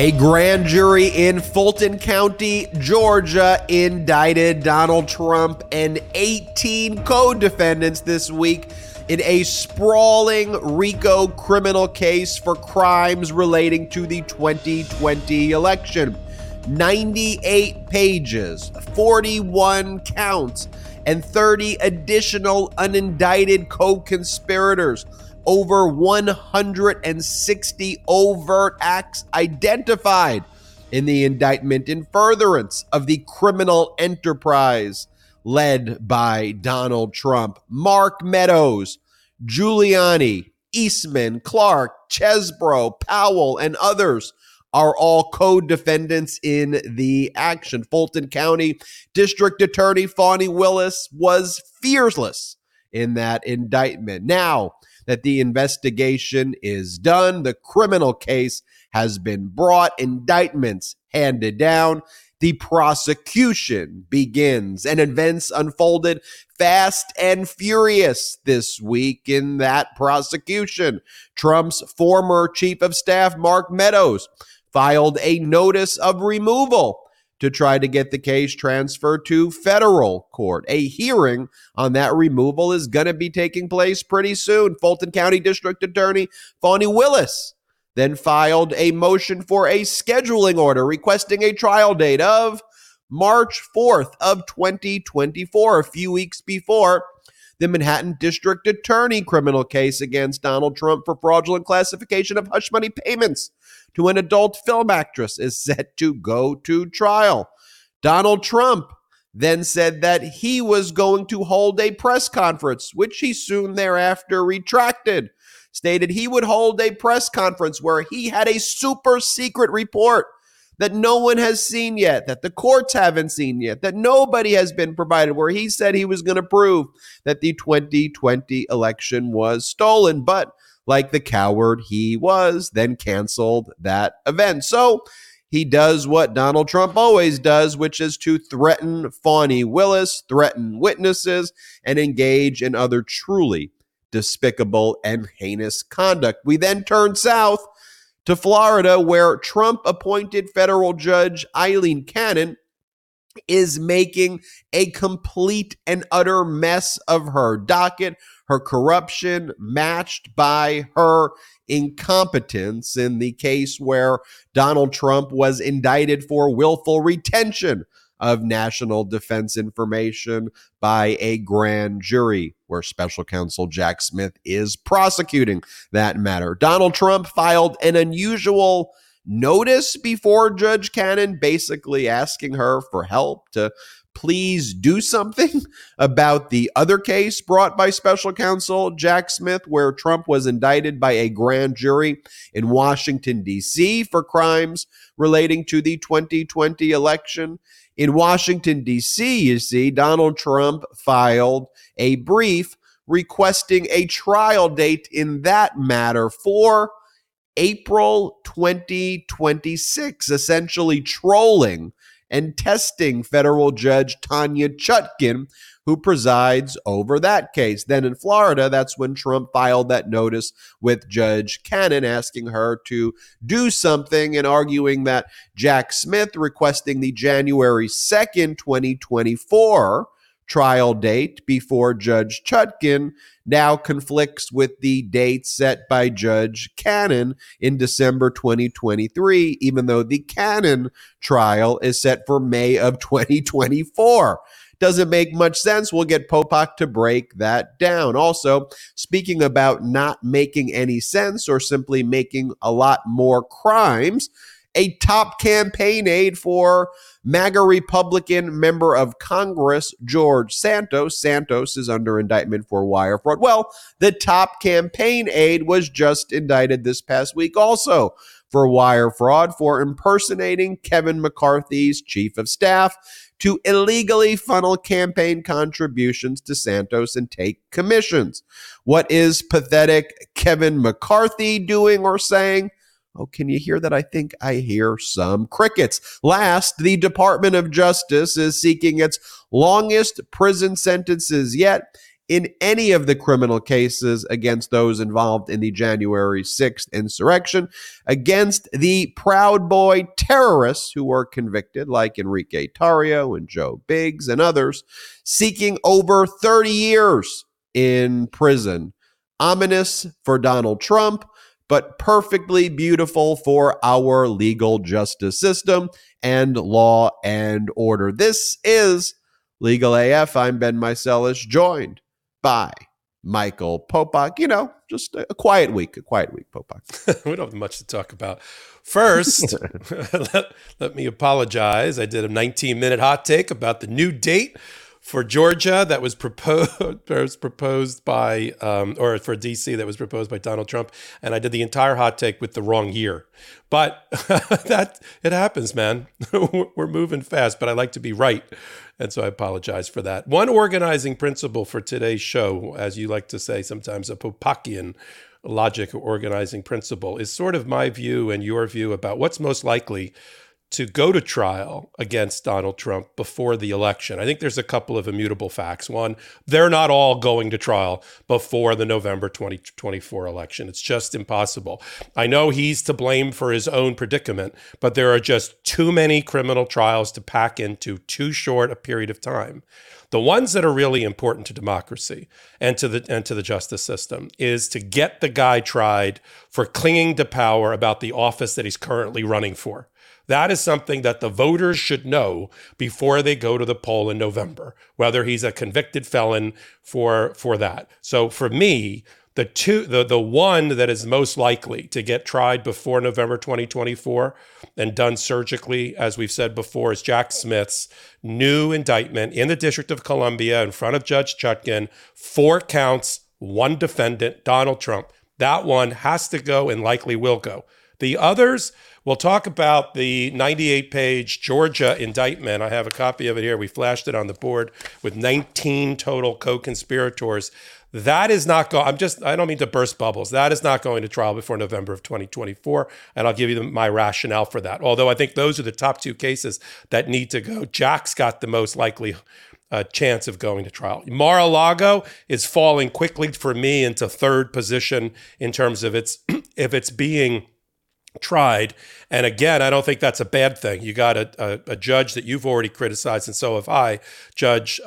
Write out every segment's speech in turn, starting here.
A grand jury in Fulton County, Georgia, indicted Donald Trump and 18 co-defendants this week in a sprawling RICO criminal case for crimes relating to the 2020 election. 98 pages, 41 counts, and 30 additional unindicted co-conspirators. Over 160 overt acts identified in the indictment in furtherance of the criminal enterprise led by Donald Trump. Mark Meadows, Giuliani, Eastman, Clark, Chesebro, Powell, and others are all co-defendants in the action. Fulton County District Attorney Fani Willis was fearless in that indictment. Now that the investigation is done, the criminal case has been brought, indictments handed down, the prosecution begins, and events unfolded fast and furious this week in that prosecution. Trump's former chief of staff, Mark Meadows, filed a notice of removal to try to get the case transferred to federal court. A hearing on that removal is going to be taking place pretty soon. Fulton County District Attorney Fani Willis then filed a motion for a scheduling order requesting a trial date of March 4th of 2024, a few weeks before the Manhattan District Attorney criminal case against Donald Trump for fraudulent classification of hush money payments to an adult film actress is set to go to trial. Donald Trump then said that he was going to hold a press conference, which he soon thereafter retracted, stated he would hold a press conference where he had a super secret report that no one has seen yet, that the courts haven't seen yet, that nobody has been provided, where he said he was going to prove that the 2020 election was stolen, but like the coward he was, then canceled that event. So he does what Donald Trump always does, which is to threaten Fani Willis, threaten witnesses, and engage in other truly despicable and heinous conduct. We then turn south to Florida, where Trump-appointed federal judge Aileen Cannon is making a complete and utter mess of her docket, her corruption matched by her incompetence in the case where Donald Trump was indicted for willful retention of national defense information by a grand jury, where special counsel Jack Smith is prosecuting that matter. Donald Trump filed an unusual notice before Judge Cannon, basically asking her for help to please do something about the other case brought by special counsel Jack Smith, where Trump was indicted by a grand jury in Washington, D.C. for crimes relating to the 2020 election. In Washington, D.C., you see, Donald Trump filed a brief requesting a trial date in that matter for April 2026, essentially trolling and testing federal judge Tanya Chutkan, who presides over that case. Then in Florida, that's when Trump filed that notice with Judge Cannon, asking her to do something and arguing that Jack Smith requesting the January 2nd, 2024 trial date before Judge Chutkan now conflicts with the date set by Judge Cannon in December 2023, even though the Cannon trial is set for May of 2024. Doesn't make much sense. We'll get Popok to break that down. Also, speaking about not making any sense or simply making a lot more crimes, a top campaign aide for MAGA Republican member of Congress, George Santos. Santos is under indictment for wire fraud. Well, the top campaign aide was just indicted this past week also for wire fraud for impersonating Kevin McCarthy's chief of staff to illegally funnel campaign contributions to Santos and take commissions. What is pathetic Kevin McCarthy doing or saying? Oh, can you hear that? I think I hear some crickets. Last, the Department of Justice is seeking its longest prison sentences yet in any of the criminal cases against those involved in the January 6th insurrection, against the Proud Boy terrorists who were convicted, like Enrique Tarrio and Joe Biggs and others, seeking over 30 years in prison. Ominous for Donald Trump, but perfectly beautiful for our legal justice system and law and order. This is Legal AF. I'm Ben Mycelis, joined by Michael Popok. You know, just a quiet week, Popok. We don't have much to talk about. First, let me apologize. I did a 19-minute hot take about the new date for Georgia that was proposed by, or for DC that was proposed by Donald Trump. And I did the entire hot take with the wrong year. But it happens, man. We're moving fast, but I like to be right. And so I apologize for that. One organizing principle for today's show, as you like to say, sometimes a Popokian logic or organizing principle, is sort of my view and your view about what's most likely to go to trial against Donald Trump before the election. I think there's a couple of immutable facts. One, they're not all going to trial before the November 2024 election. It's just impossible. I know he's to blame for his own predicament, but there are just too many criminal trials to pack into too short a period of time. The ones that are really important to democracy and to the justice system is to get the guy tried for clinging to power about the office that he's currently running for. That is something that the voters should know before they go to the poll in November, whether he's a convicted felon for that. So for me, the one that is most likely to get tried before November 2024 and done surgically, as we've said before, is Jack Smith's new indictment in the District of Columbia in front of Judge Chutkan, 4 counts, 1 defendant, Donald Trump. That one has to go and likely will go. The others, we'll talk about the 98-page Georgia indictment. I have a copy of it here. We flashed it on the board with 19 total co-conspirators. That is not going, I don't mean to burst bubbles. That is not going to trial before November of 2024. And I'll give you my rationale for that. Although I think those are the top 2 cases that need to go. Jack's got the most likely chance of going to trial. Mar a Lago is falling quickly for me into 3rd position in terms of its, if it's being tried. And again, I don't think that's a bad thing. You got a judge that you've already criticized, and so have I, Judge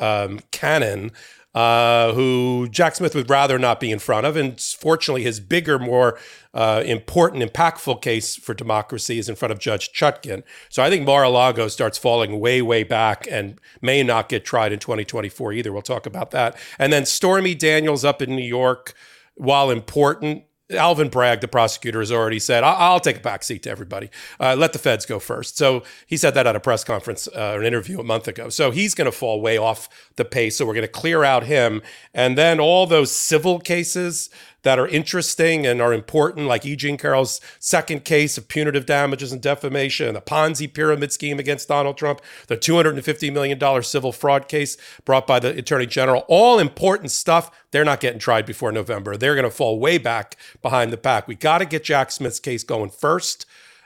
Cannon, who Jack Smith would rather not be in front of. And fortunately, his bigger, more important, impactful case for democracy is in front of Judge Chutkan. So I think Mar-a-Lago starts falling way, way back and may not get tried in 2024 either. We'll talk about that. And then Stormy Daniels up in New York, while important, Alvin Bragg, the prosecutor, has already said, I'll take a back seat to everybody. Let the feds go first. So he said that at a press conference or an interview a month ago. So he's going to fall way off the pace. So we're going to clear out him. And then all those civil cases that are interesting and are important, like E. Jean Carroll's 2nd case of punitive damages and defamation, the Ponzi pyramid scheme against Donald Trump, the $250 million civil fraud case brought by the Attorney General, all important stuff. They're not getting tried before November. They're going to fall way back behind the pack. We got to get Jack Smith's case going first.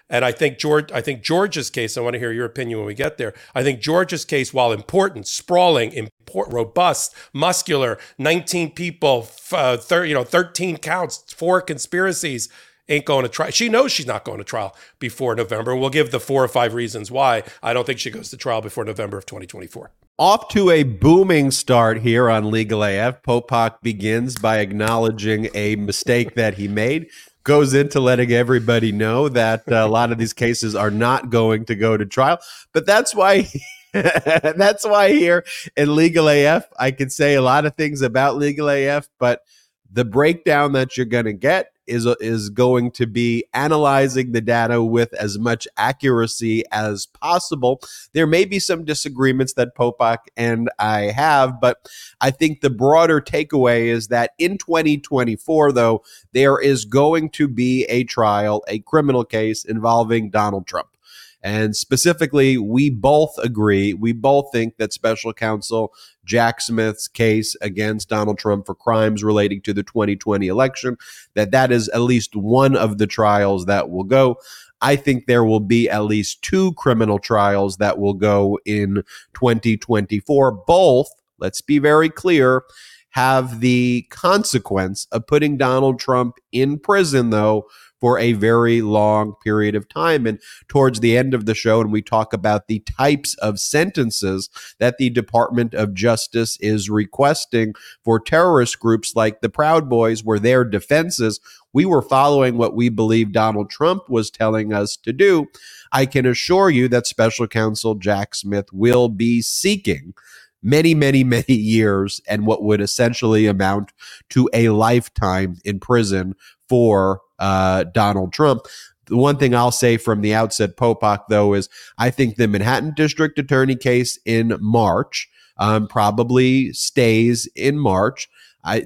And I think George's case, I want to hear your opinion when we get there. I think George's case, while important, sprawling, robust, muscular, 19 people, 13 counts, 4 conspiracies, ain't going to trial. She knows she's not going to trial before November. We'll give the 4 or 5 reasons why I don't think she goes to trial before November of 2024. Off to a booming start here on Legal AF. Popok begins by acknowledging a mistake that he made, goes into letting everybody know that a lot of these cases are not going to go to trial. But that's why here in Legal AF, I can say a lot of things about Legal AF, but the breakdown that you're going to get is going to be analyzing the data with as much accuracy as possible. There may be some disagreements that Popok and I have, but I think the broader takeaway is that in 2024, though, there is going to be a trial, a criminal case involving Donald Trump. And specifically, we both agree, we both think that special counsel Jack Smith's case against Donald Trump for crimes relating to the 2020 election, that is at least one of the trials that will go. I think there will be at least 2 criminal trials that will go in 2024. Both, let's be very clear, have the consequence of putting Donald Trump in prison, though, for a very long period of time. And towards the end of the show, and we talk about the types of sentences that the Department of Justice is requesting for terrorist groups like the Proud Boys, where their defenses, we were following what we believe Donald Trump was telling us to do. I can assure you that special counsel Jack Smith will be seeking many years and what would essentially amount to a lifetime in prison for Donald Trump. The one thing I'll say from the outset, Popok, though, is I think the Manhattan District Attorney case in March probably stays in March,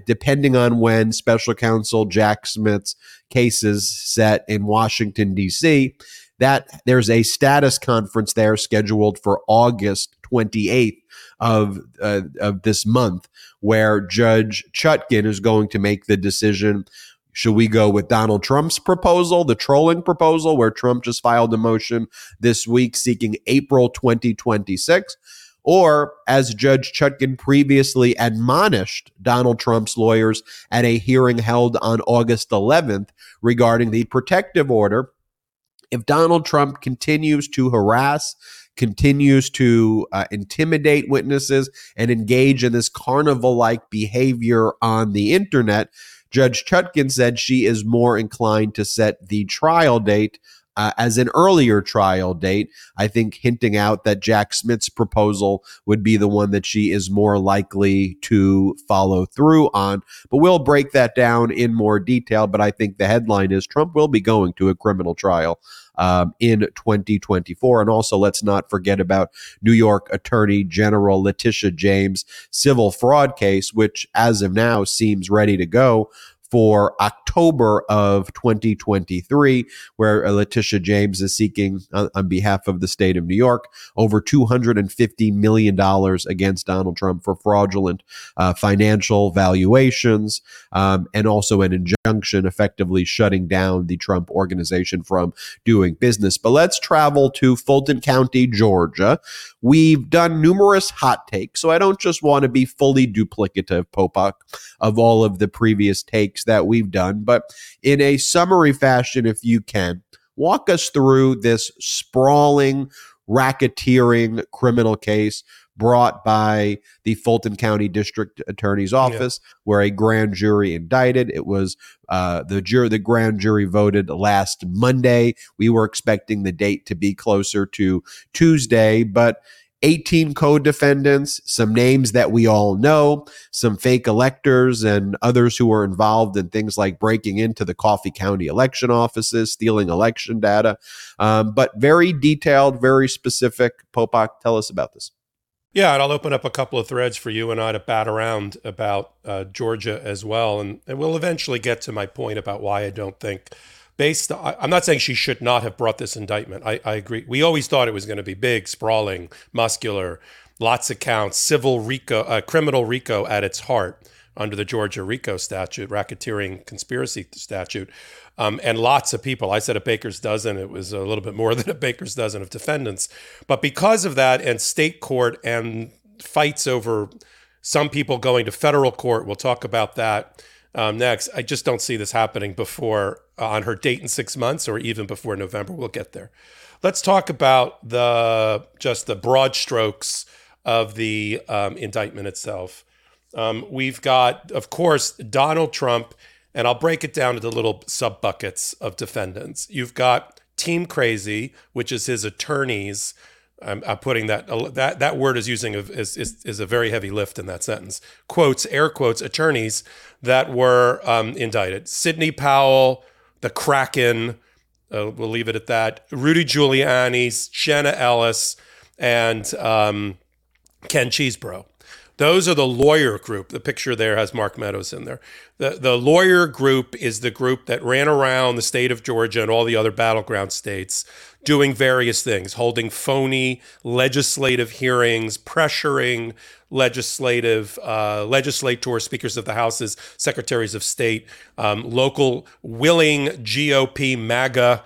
depending on when special counsel Jack Smith's case is set in Washington, D.C., that there's a status conference there scheduled for August 28th of this month, where Judge Chutkan is going to make the decision. Should we go with Donald Trump's proposal, the trolling proposal, where Trump just filed a motion this week seeking April 2026? Or, as Judge Chutkan previously admonished Donald Trump's lawyers at a hearing held on August 11th regarding the protective order, if Donald Trump continues to harass, continues to intimidate witnesses, and engage in this carnival-like behavior on the internet, Judge Chutkan said she is more inclined to set the trial date as an earlier trial date, I think hinting out that Jack Smith's proposal would be the one that she is more likely to follow through on. But we'll break that down in more detail. But I think the headline is Trump will be going to a criminal trial in 2024. And also, let's not forget about New York Attorney General Letitia James' civil fraud case, which as of now seems ready to go for October of 2023, where Letitia James is seeking, on behalf of the state of New York, over $250 million against Donald Trump for fraudulent financial valuations, and also an injunction effectively shutting down the Trump organization from doing business. But let's travel to Fulton County, Georgia. We've done numerous hot takes, so I don't just want to be fully duplicative, Popok, of all of the previous takes that we've done. But in a summary fashion, if you can, walk us through this sprawling, racketeering criminal case brought by the Fulton County District Attorney's Office, where a grand jury indicted. It was the grand jury voted last Monday. We were expecting the date to be closer to Tuesday, but 18 co-defendants, some names that we all know, some fake electors and others who were involved in things like breaking into the Coffee County election offices, stealing election data, but very detailed, very specific. Popok, tell us about this. Yeah, and I'll open up a couple of threads for you and I to bat around about Georgia as well. And we'll eventually get to my point about why I don't think, I'm not saying she should not have brought this indictment. I agree. We always thought it was going to be big, sprawling, muscular, lots of counts, civil RICO, criminal RICO at its heart under the Georgia RICO statute, racketeering conspiracy statute, and lots of people. I said a baker's dozen. It was a little bit more than a baker's dozen of defendants. But because of that and state court and fights over some people going to federal court, we'll talk about that next. I just don't see this happening before on her date in 6 months or even before November. We'll get there. Let's talk about the broad strokes of the indictment itself. We've got, of course, Donald Trump, and I'll break it down into little sub buckets of defendants. You've got Team Crazy, which is his attorneys. I'm putting that word is using is a very heavy lift in that sentence. Quotes, air quotes, attorneys that were indicted. Sidney Powell, the Kraken. We'll leave it at that. Rudy Giuliani, Jenna Ellis, and Ken Chesebro. Those are the lawyer group. The picture there has Mark Meadows in there. The lawyer group is the group that ran around the state of Georgia and all the other battleground states doing various things, holding phony legislative hearings, pressuring legislators, speakers of the houses, secretaries of state, local willing GOP MAGA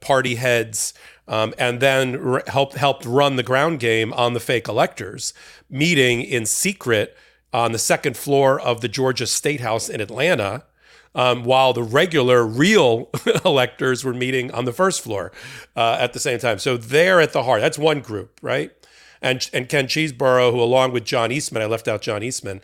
party heads, and then helped run the ground game on the fake electors, meeting in secret on the second floor of the Georgia State House in Atlanta, while the regular, real electors were meeting on the first floor at the same time. So they're at the heart. That's one group, right? And Ken Chesebro, who along with John Eastman, I left out John Eastman,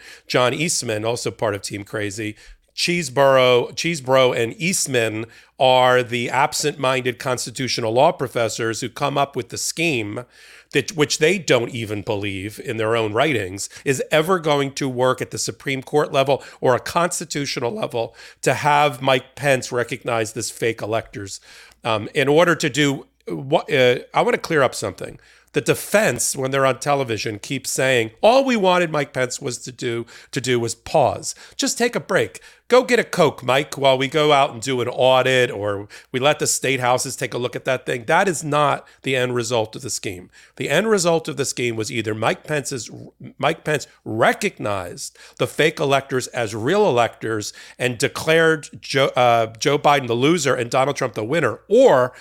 also part of Team Crazy, Chesebro and Eastman are the absent-minded constitutional law professors who come up with the scheme that, which they don't even believe in their own writings, is ever going to work at the Supreme Court level or a constitutional level to have Mike Pence recognize this fake electors. In order to do what, I want to clear up something. The defense, when they're on television, keeps saying, all we wanted Mike Pence was to do was pause. Just take a break. Go get a Coke, Mike, while we go out and do an audit, or we let the state houses take a look at that thing. That is not the end result of the scheme. The end result of the scheme was either Mike Pence recognized the fake electors as real electors and declared Joe Biden the loser and Donald Trump the winner, or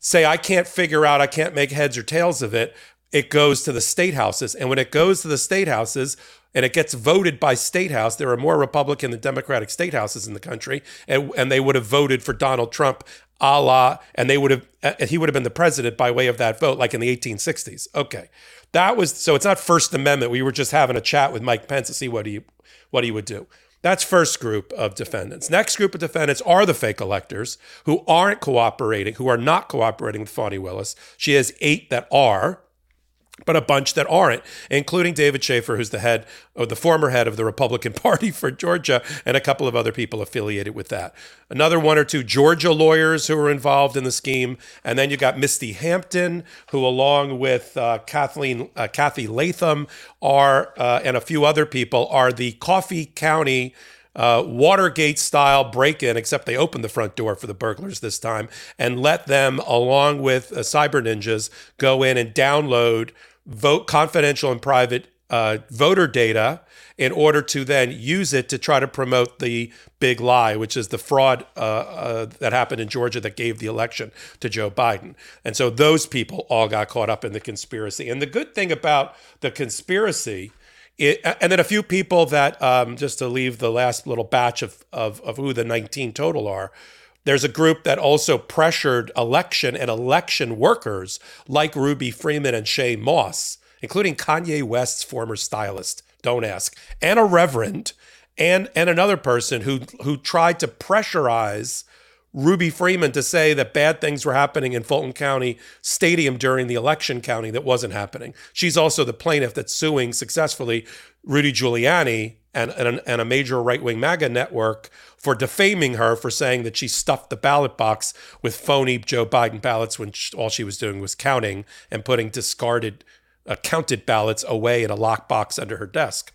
say, I can't figure out, I can't make heads or tails of it, it goes to the state houses. And when it goes to the state houses and it gets voted by state house, there are more Republican than Democratic state houses in the country, and they would have voted for Donald Trump and he would have been the president by way of that vote, like in the 1860s. Okay, so it's not First Amendment. We were just having a chat with Mike Pence to see what he would do. That's first group of defendants. Next group of defendants are the fake electors who aren't cooperating, who are not cooperating with Fani Willis. She has 8 that are, but a bunch that aren't, including David Schaefer, who's the former head of the Republican Party for Georgia, and a couple of other people affiliated with that. Another 1 or 2 Georgia lawyers who were involved in the scheme. And then you got Misty Hampton, who along with Kathy Latham and a few other people are the Coffee County Watergate-style break-in, except they opened the front door for the burglars this time and let them, along with cyber ninjas, go in and download confidential and private voter data in order to then use it to try to promote the big lie, which is the fraud that happened in Georgia that gave the election to Joe Biden. And so those people all got caught up in the conspiracy. And the good thing about the conspiracy and then a few people that, just to leave the last little batch of who the 19 total are, there's a group that also pressured election workers like Ruby Freeman and Shay Moss, including Kanye West's former stylist, don't ask, and a reverend, and another person who tried to pressurize Ruby Freeman to say that bad things were happening in Fulton County Stadium during the election counting that wasn't happening. She's also the plaintiff that's suing successfully Rudy Giuliani and a major right-wing MAGA network for defaming her for saying that she stuffed the ballot box with phony Joe Biden ballots when all she was doing was counting and putting discarded counted ballots away in a lockbox under her desk.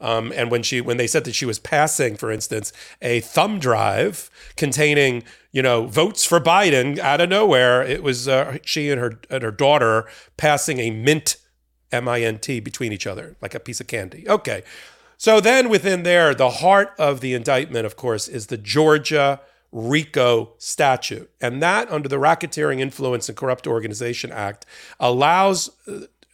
And when they said that she was passing, for instance, a thumb drive containing, votes for Biden out of nowhere, it was she and her daughter passing a mint, M-I-N-T, between each other, like a piece of candy. Okay. So then within there, the heart of the indictment, of course, is the Georgia RICO statute. And that, under the Racketeering Influence and Corrupt Organization Act, allows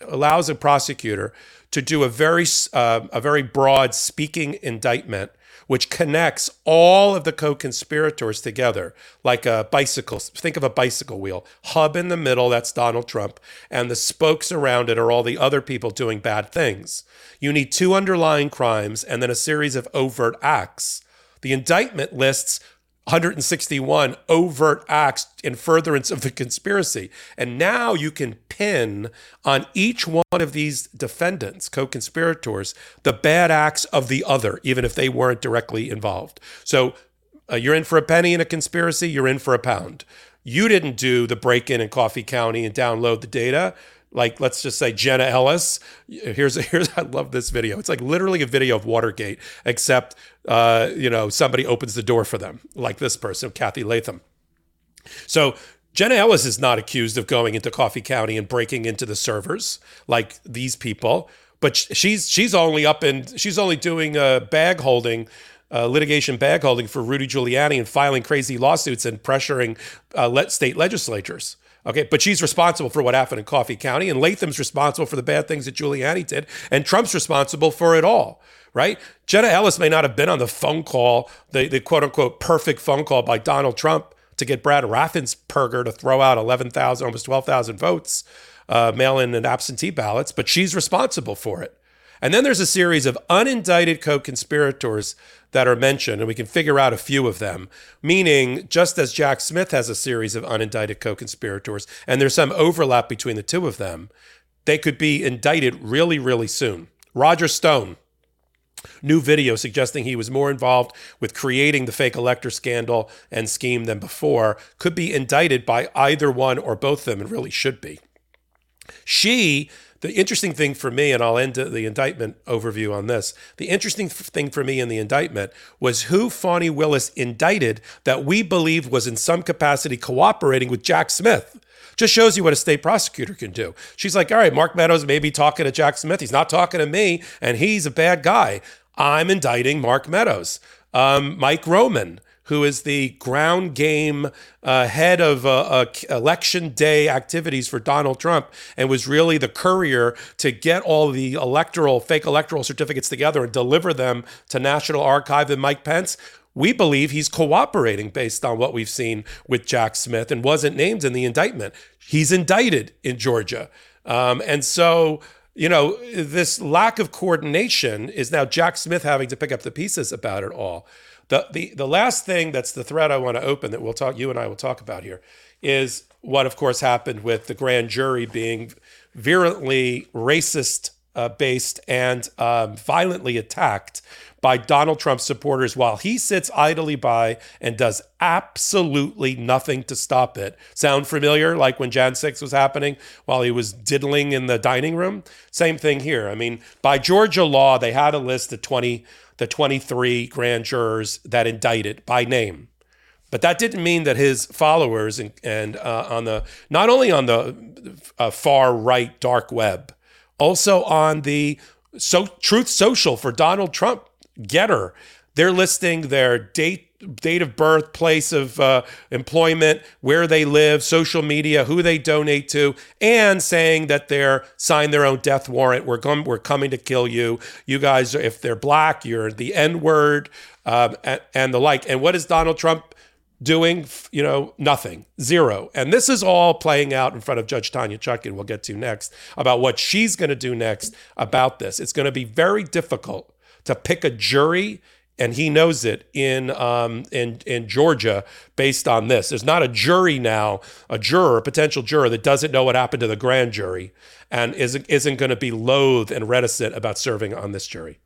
a prosecutor to do a very broad speaking indictment, which connects all of the co-conspirators together, like a bicycle. Think of a bicycle wheel. Hub in the middle, that's Donald Trump, and the spokes around it are all the other people doing bad things. You need 2 underlying crimes and then a series of overt acts. The indictment lists 161 overt acts in furtherance of the conspiracy. And now you can pin on each one of these defendants, co-conspirators, the bad acts of the other, even if they weren't directly involved. So you're in for a penny in a conspiracy, you're in for a pound. You didn't do the break-in in Coffee County and download the data. Like, let's just say Jenna Ellis. I love this video. It's like literally a video of Watergate, except, somebody opens the door for them, like this person, Kathy Latham. So Jenna Ellis is not accused of going into Coffee County and breaking into the servers like these people, but she's only doing bag holding litigation bag-holding for Rudy Giuliani and filing crazy lawsuits and pressuring state legislatures. Okay, but she's responsible for what happened in Coffee County, and Latham's responsible for the bad things that Giuliani did, and Trump's responsible for it all, right? Jenna Ellis may not have been on the phone call, the quote-unquote perfect phone call by Donald Trump to get Brad Raffensperger to throw out 11,000, almost 12,000 votes, mail-in and absentee ballots, but she's responsible for it. And then there's a series of unindicted co-conspirators that are mentioned, and we can figure out a few of them, meaning just as Jack Smith has a series of unindicted co-conspirators, and there's some overlap between the two of them, they could be indicted really, really soon. Roger Stone, new video suggesting he was more involved with creating the fake elector scandal and scheme than before, could be indicted by either one or both of them, and really should be. The interesting thing for me, and I'll end the indictment overview on this, the interesting thing for me in the indictment was who Fani Willis indicted that we believed was in some capacity cooperating with Jack Smith. Just shows you what a state prosecutor can do. She's like, all right, Mark Meadows may be talking to Jack Smith. He's not talking to me, and he's a bad guy. I'm indicting Mark Meadows. Mike Roman, who is the ground game head of election day activities for Donald Trump and was really the courier to get all the fake electoral certificates together and deliver them to National Archive and Mike Pence. We believe he's cooperating based on what we've seen with Jack Smith and wasn't named in the indictment. He's indicted in Georgia. And so, you know, this lack of coordination is now Jack Smith having to pick up the pieces about it all. The last thing that's the thread I want to open that you and I will talk about here is what, of course, happened with the grand jury being virulently racist-based and violently attacked by Donald Trump supporters while he sits idly by and does absolutely nothing to stop it. Sound familiar? Like when Jan 6 was happening while he was diddling in the dining room? Same thing here. I mean, by Georgia law, they had a list of 23 grand jurors that indicted by name. But that didn't mean that his followers and on the not only on the far right dark web, also on the Truth Social for Donald Trump getter, they're listing their date of birth, place of employment, where they live, social media, who they donate to, and saying that they're sign their own death warrant. We're coming to kill you. You guys, if they're black, you're the N-word, and the like. And what is Donald Trump doing? You know, nothing, zero. And this is all playing out in front of Judge Tanya Chutkan. We'll get to next about what she's going to do next about this. It's going to be very difficult to pick a jury, and he knows it, in Georgia based on this. There's not a jury now, a potential juror that doesn't know what happened to the grand jury and isn't going to be loath and reticent about serving on this jury.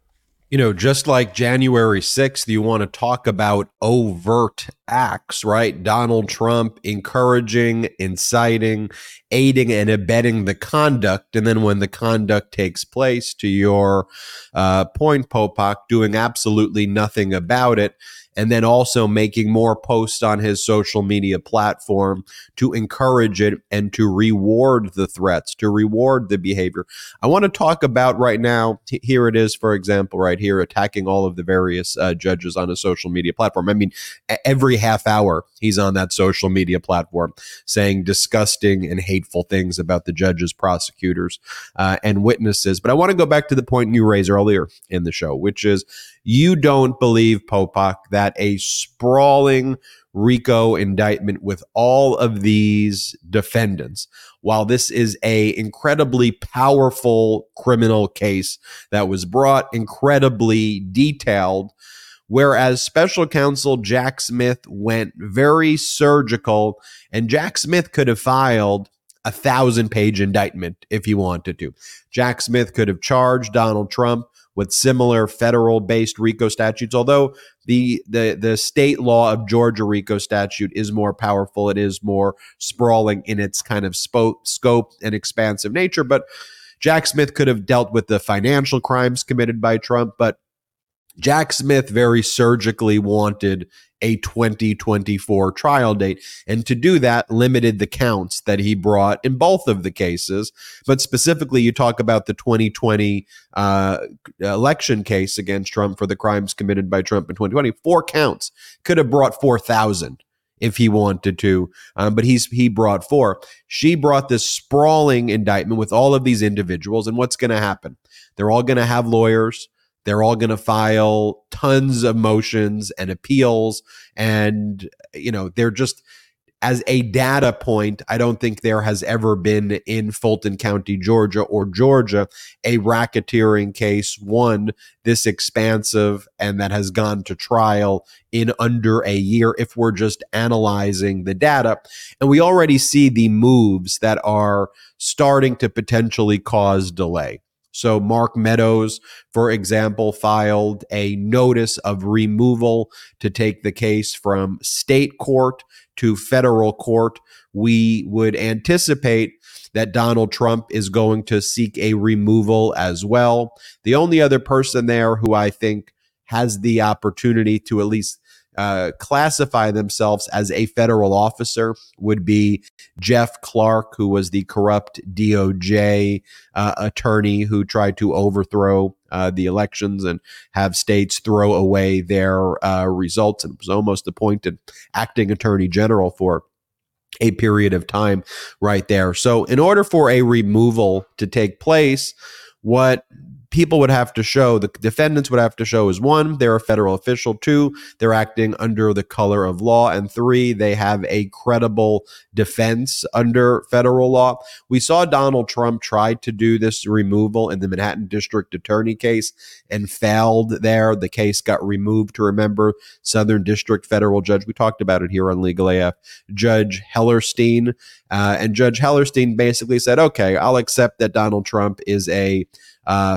You know, just like January 6th, you want to talk about overt acts, right? Donald Trump encouraging, inciting, aiding and abetting the conduct. And then when the conduct takes place, to your point, Popok, doing absolutely nothing about it. And then also making more posts on his social media platform to encourage it and to reward the threats, to reward the behavior. I want to talk about right now, here it is, for example, right here, attacking all of the various judges on a social media platform. I mean, every half hour he's on that social media platform saying disgusting and hateful things about the judges, prosecutors, and witnesses. But I want to go back to the point you raised earlier in the show, which is, you don't believe, Popok, that a sprawling RICO indictment with all of these defendants, while this is a incredibly powerful criminal case that was brought, incredibly detailed, whereas special counsel Jack Smith went very surgical, and Jack Smith could have filed 1,000-page indictment if he wanted to. Jack Smith could have charged Donald Trump with similar federal-based RICO statutes, although the state law of Georgia RICO statute is more powerful. It is more sprawling in its kind of scope and expansive nature. But Jack Smith could have dealt with the financial crimes committed by Trump, but Jack Smith very surgically wanted a 2024 trial date, and to do that limited the counts that he brought in both of the cases. But specifically, you talk about the 2020 election case against Trump for the crimes committed by Trump in 2020. 4 counts, could have brought 4,000 if he wanted to, but he brought 4. She brought this sprawling indictment with all of these individuals, and what's going to happen? They're all going to have lawyers. They're all going to file tons of motions and appeals, and they're just, as a data point, I don't think there has ever been in Fulton County, Georgia, or Georgia, a racketeering case, one this expansive and that has gone to trial in under a year if we're just analyzing the data. And we already see the moves that are starting to potentially cause delay. So Mark Meadows, for example, filed a notice of removal to take the case from state court to federal court. We would anticipate that Donald Trump is going to seek a removal as well. The only other person there who I think has the opportunity to at least classify themselves as a federal officer would be Jeff Clark, who was the corrupt DOJ attorney who tried to overthrow the elections and have states throw away their results, and was almost appointed acting attorney general for a period of time right there. So in order for a removal to take place, what people would have to show, the defendants would have to show, is 1, they're a federal official, 2, they're acting under the color of law, and 3, they have a credible defense under federal law. We saw Donald Trump try to do this removal in the Manhattan District Attorney case and failed there. The case got removed to, remember, Southern District Federal Judge, we talked about it here on Legal AF, Judge Hellerstein, and Judge Hellerstein basically said, okay, I'll accept that Donald Trump is a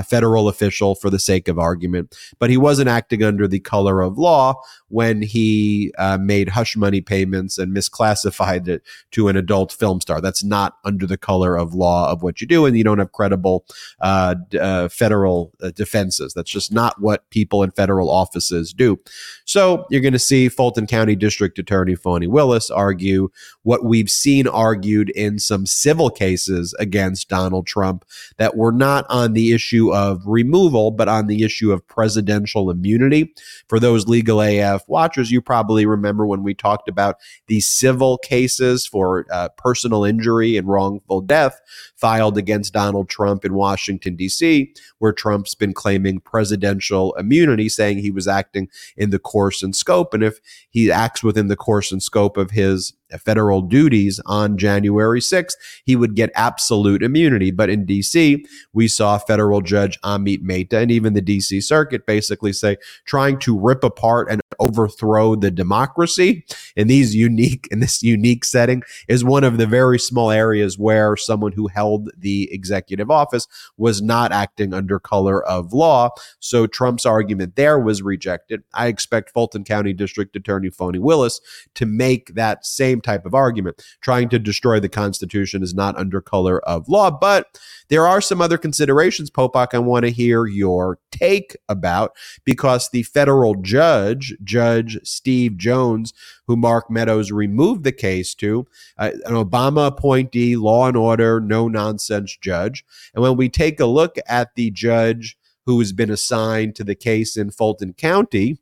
federal official for the sake of argument, but he wasn't acting under the color of law when he made hush money payments and misclassified it to an adult film star. That's not under the color of law of what you do, and you don't have credible federal defenses. That's just not what people in federal offices do. So you're going to see Fulton County District Attorney Fani Willis argue what we've seen argued in some civil cases against Donald Trump that were not on the issue of removal, but on the issue of presidential immunity. For those Legal AF watchers, you probably remember when we talked about the civil cases for personal injury and wrongful death filed against Donald Trump in Washington, D.C., where Trump's been claiming presidential immunity, saying he was acting in the course and scope. And if he acts within the course and scope of his federal duties on January 6th, he would get absolute immunity. But in D.C., we saw federal judge Amit Mehta and even the D.C. Circuit basically say trying to rip apart and overthrow the democracy in this unique setting is one of the very small areas where someone who held the executive office was not acting under color of law. So Trump's argument there was rejected. I expect Fulton County District Attorney Fani Willis to make that same type of argument. Trying to destroy the Constitution is not under color of law, but there are some other considerations, Popok, I want to hear your take about, because the federal judge, Judge Steve Jones, who Mark Meadows removed the case to, an Obama appointee, law and order, no nonsense judge. And when we take a look at the judge who has been assigned to the case in Fulton County,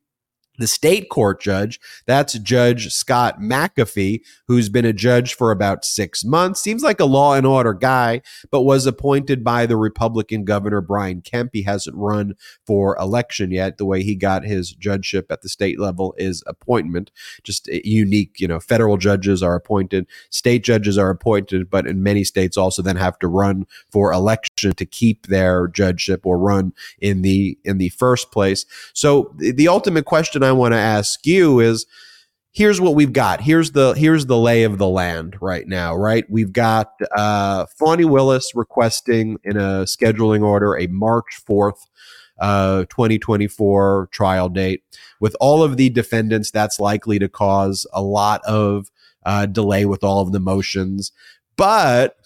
the state court judge, that's Judge Scott McAfee, who's been a judge for about 6 months, seems like a law and order guy, but was appointed by the Republican governor, Brian Kemp. He hasn't run for election yet. The way he got his judgeship at the state level is appointment, just unique. Federal judges are appointed, state judges are appointed, but in many states also then have to run for election to keep their judgeship or run in the first place. So the ultimate question I want to ask you is, here's what we've got. Here's the lay of the land right now, right? We've got Fani Willis requesting in a scheduling order a March 4th, 2024 trial date. With all of the defendants, that's likely to cause a lot of delay with all of the motions. But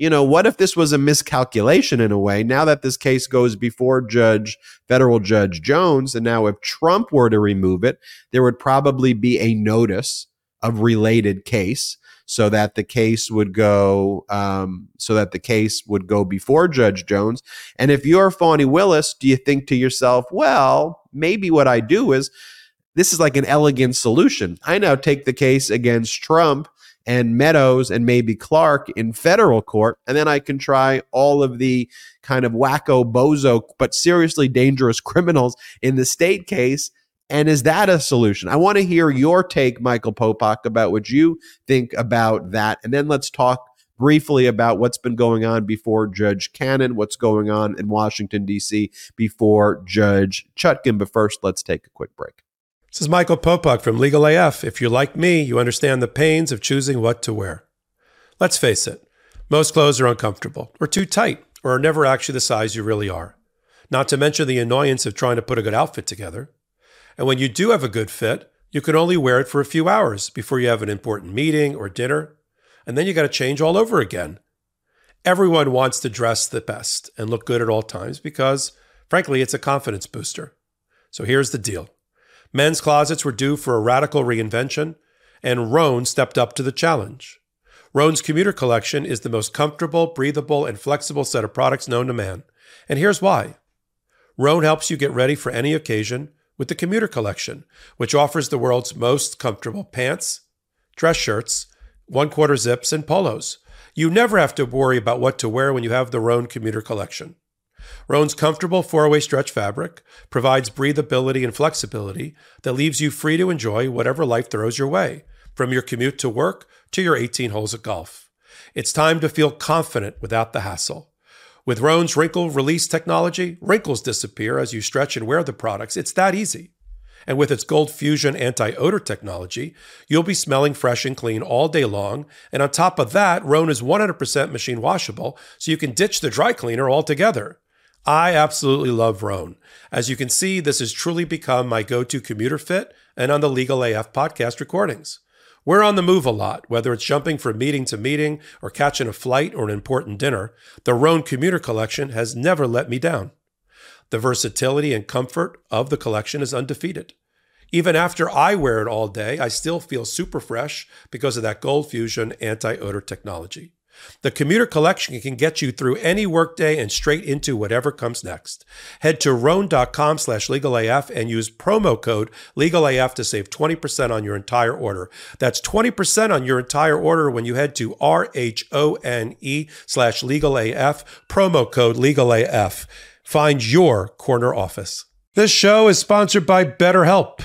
you know, what if this was a miscalculation in a way? Now that this case goes before Federal Judge Jones, and now if Trump were to remove it, there would probably be a notice of related case so that the case would go before Judge Jones. And if you're Fani Willis, do you think to yourself, well, maybe what I do is, this is like an elegant solution. I now take the case against Trump and Meadows and maybe Clark in federal court, and then I can try all of the kind of wacko bozo but seriously dangerous criminals in the state case. And is that a solution? I want to hear your take, Michael Popok, about what you think about that. And then let's talk briefly about what's been going on before Judge Cannon, what's going on in Washington, D.C. before Judge Chutkan. But first, let's take a quick break. This is Michael Popok from Legal AF. If you're like me, you understand the pains of choosing what to wear. Let's face it, most clothes are uncomfortable or too tight or are never actually the size you really are. Not to mention the annoyance of trying to put a good outfit together. And when you do have a good fit, you can only wear it for a few hours before you have an important meeting or dinner, and then you got to change all over again. Everyone wants to dress the best and look good at all times because, frankly, it's a confidence booster. So here's the deal. Men's closets were due for a radical reinvention, and RHONE stepped up to the challenge. RHONE's Commuter Collection is the most comfortable, breathable, and flexible set of products known to man. And here's why. RHONE helps you get ready for any occasion with the Commuter Collection, which offers the world's most comfortable pants, dress shirts, 1/4 zips, and polos. You never have to worry about what to wear when you have the RHONE Commuter Collection. RHONE's comfortable four-way stretch fabric provides breathability and flexibility that leaves you free to enjoy whatever life throws your way, from your commute to work to your 18 holes of golf. It's time to feel confident without the hassle. With RHONE's wrinkle release technology, wrinkles disappear as you stretch and wear the products. It's that easy. And with its Gold Fusion anti-odor technology, you'll be smelling fresh and clean all day long. And on top of that, RHONE is 100% machine washable, so you can ditch the dry cleaner altogether. I absolutely love RHONE. As you can see, this has truly become my go-to commuter fit and on the Legal AF podcast recordings. We're on the move a lot, whether it's jumping from meeting to meeting or catching a flight or an important dinner. The RHONE Commuter Collection has never let me down. The versatility and comfort of the collection is undefeated. Even after I wear it all day, I still feel super fresh because of that Gold Fusion anti-odor technology. The Commuter Collection can get you through any workday and straight into whatever comes next. Head to RHONE.com/LegalAF and use promo code LegalAF to save 20% on your entire order. That's 20% on your entire order when you head to RHONE/LegalAF, promo code LegalAF. Find your corner office. This show is sponsored by BetterHelp.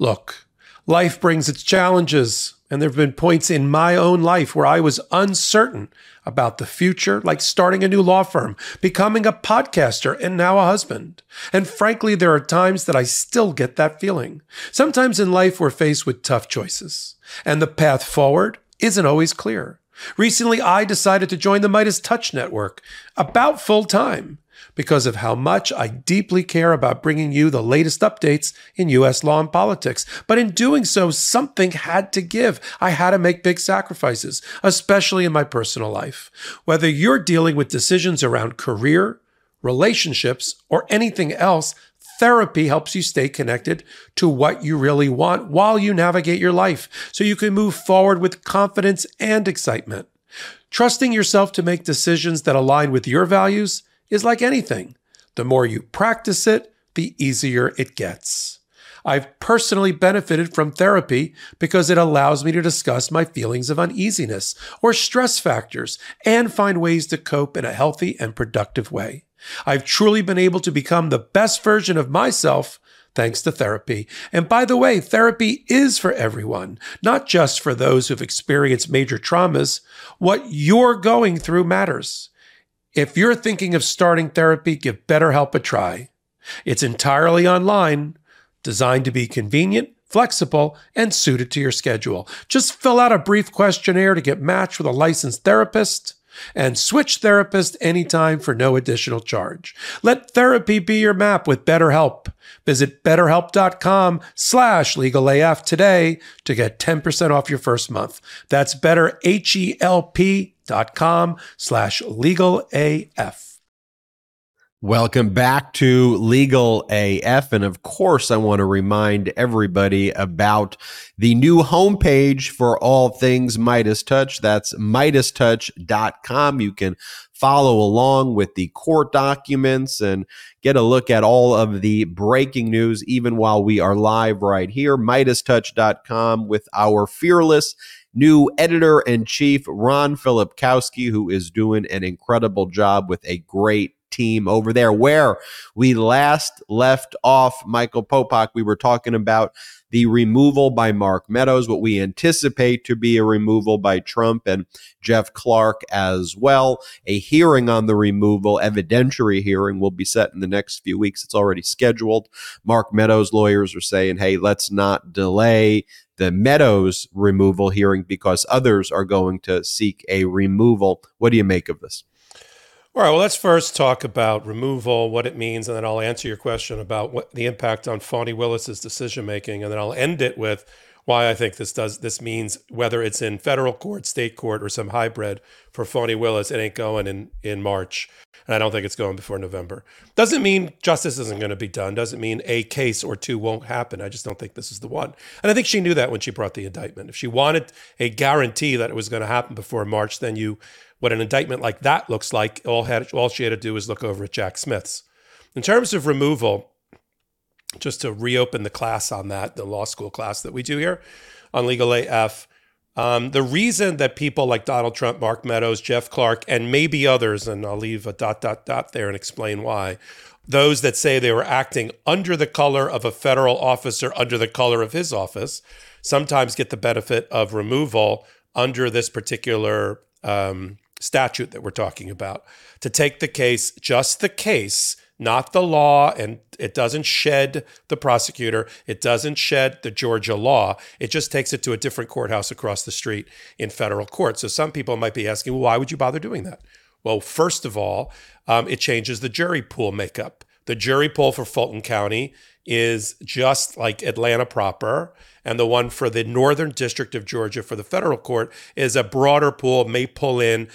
Look, life brings its challenges. And there have been points in my own life where I was uncertain about the future, like starting a new law firm, becoming a podcaster, and now a husband. And frankly, there are times that I still get that feeling. Sometimes in life, we're faced with tough choices, and the path forward isn't always clear. Recently, I decided to join the Meidas Touch Network about full time because of how much I deeply care about bringing you the latest updates in U.S. law and politics. But in doing so, something had to give. I had to make big sacrifices, especially in my personal life. Whether you're dealing with decisions around career, relationships, or anything else, therapy helps you stay connected to what you really want while you navigate your life so you can move forward with confidence and excitement. Trusting yourself to make decisions that align with your values is like anything. The more you practice it, the easier it gets. I've personally benefited from therapy because it allows me to discuss my feelings of uneasiness or stress factors and find ways to cope in a healthy and productive way. I've truly been able to become the best version of myself thanks to therapy. And by the way, therapy is for everyone, not just for those who've experienced major traumas. What you're going through matters. If you're thinking of starting therapy, give BetterHelp a try. It's entirely online, designed to be convenient, flexible, and suited to your schedule. Just fill out a brief questionnaire to get matched with a licensed therapist. and switch therapist anytime for no additional charge. Let therapy be your map with BetterHelp. Visit BetterHelp.com/LegalAF today to get 10% off your first month. That's BetterHelp.com/LegalAF. Welcome back to Legal AF. And of course, I want to remind everybody about the new homepage for all things Meidas Touch. That's MeidasTouch.com. You can follow along with the court documents and get a look at all of the breaking news, even while we are live right here. MeidasTouch.com, with our fearless new editor-in-chief, Ron Filipkowski, who is doing an incredible job with a great team over there. Where we last left off, Michael Popok, we were talking about the removal by Mark Meadows, what we anticipate to be a removal by Trump and Jeff Clark as well. A hearing on the removal, evidentiary hearing, will be set in the next few weeks. It's already scheduled. Mark Meadows' lawyers are saying, hey, let's not delay the Meadows removal hearing because others are going to seek a removal. What do you make of this? All right, well, let's first talk about removal, what it means, and then I'll answer your question about what the impact on Fani Willis's decision-making, and then I'll end it with why I think this means, whether it's in federal court, state court, or some hybrid for Fani Willis, it ain't going in March, and I don't think it's going before November. Doesn't mean justice isn't going to be done. Doesn't mean a case or two won't happen. I just don't think this is the one. And I think she knew that when she brought the indictment. If she wanted a guarantee that it was going to happen before March, then what an indictment like that looks like, all she had to do was look over at Jack Smith's. In terms of removal, just to reopen the class on that, the law school class that we do here on Legal AF, the reason that people like Donald Trump, Mark Meadows, Jeff Clark, and maybe others, and I'll leave a ... there and explain why, those that say they were acting under the color of a federal officer, under the color of his office, sometimes get the benefit of removal under this particular statute that we're talking about, to take the case, just the case, not the law, and it doesn't shed the prosecutor, it doesn't shed the Georgia law, it just takes it to a different courthouse across the street in federal court. So some people might be asking, well, why would you bother doing that? Well, first of all, it changes the jury pool makeup. The jury pool for Fulton County is just like Atlanta proper, and the one for the Northern District of Georgia for the federal court is a broader pool, may pull in,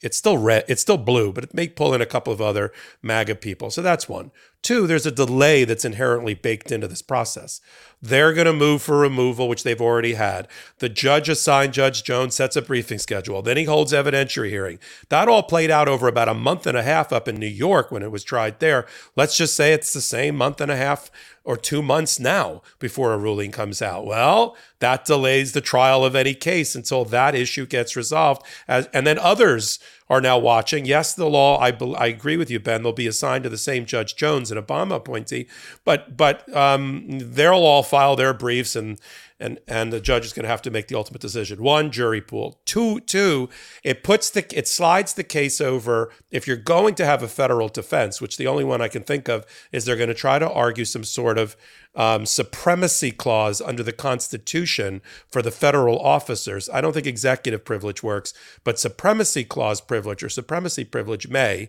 it's still red, it's still blue, but it may pull in a couple of other MAGA people. So that's one. Two, there's a delay that's inherently baked into this process. They're going to move for removal, which they've already had. The judge assigned, Judge Jones, sets a briefing schedule. Then he holds evidentiary hearing. That all played out over about a month and a half up in New York when it was tried there. Let's just say it's the same month and a half or 2 months now before a ruling comes out. Well, that delays the trial of any case until that issue gets resolved. And then others are now watching. Yes, the law, I agree with you, Ben, they'll be assigned to the same Judge Jones, an Obama appointee, but they'll all file their briefs and the judge is going to have to make the ultimate decision. One, jury pool. Two, it slides the case over. If you're going to have a federal defense, which the only one I can think of is they're going to try to argue some sort of supremacy clause under the Constitution for the federal officers. I don't think executive privilege works, but supremacy clause privilege or supremacy privilege may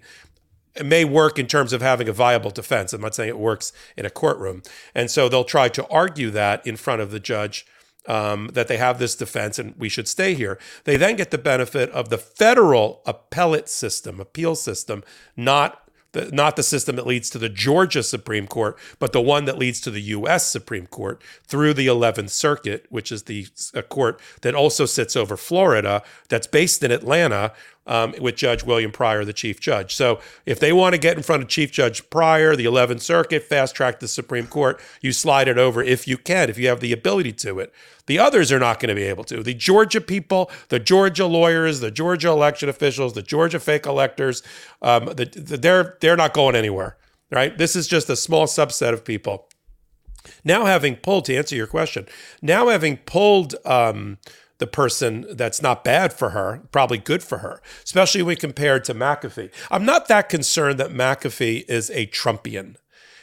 work in terms of having a viable defense. I'm not saying it works in a courtroom. And so they'll try to argue that in front of the judge, that they have this defense and we should stay here. They then get the benefit of the federal appellate system, appeal system, not the system that leads to the Georgia Supreme Court, but the one that leads to the U.S. Supreme Court through the 11th Circuit, which is the court that also sits over Florida, that's based in Atlanta, with Judge William Pryor, the chief judge. So if they want to get in front of Chief Judge Pryor, the 11th Circuit, fast-track the Supreme Court, you slide it over if you can, if you have the ability to it. The others are not going to be able to. The Georgia people, the Georgia lawyers, the Georgia election officials, the Georgia fake electors, they're not going anywhere, right? This is just a small subset of people. Now having pulled, to answer your question, the person that's not bad for her, probably good for her, especially when compared to McAfee. I'm not that concerned that McAfee is a Trumpian.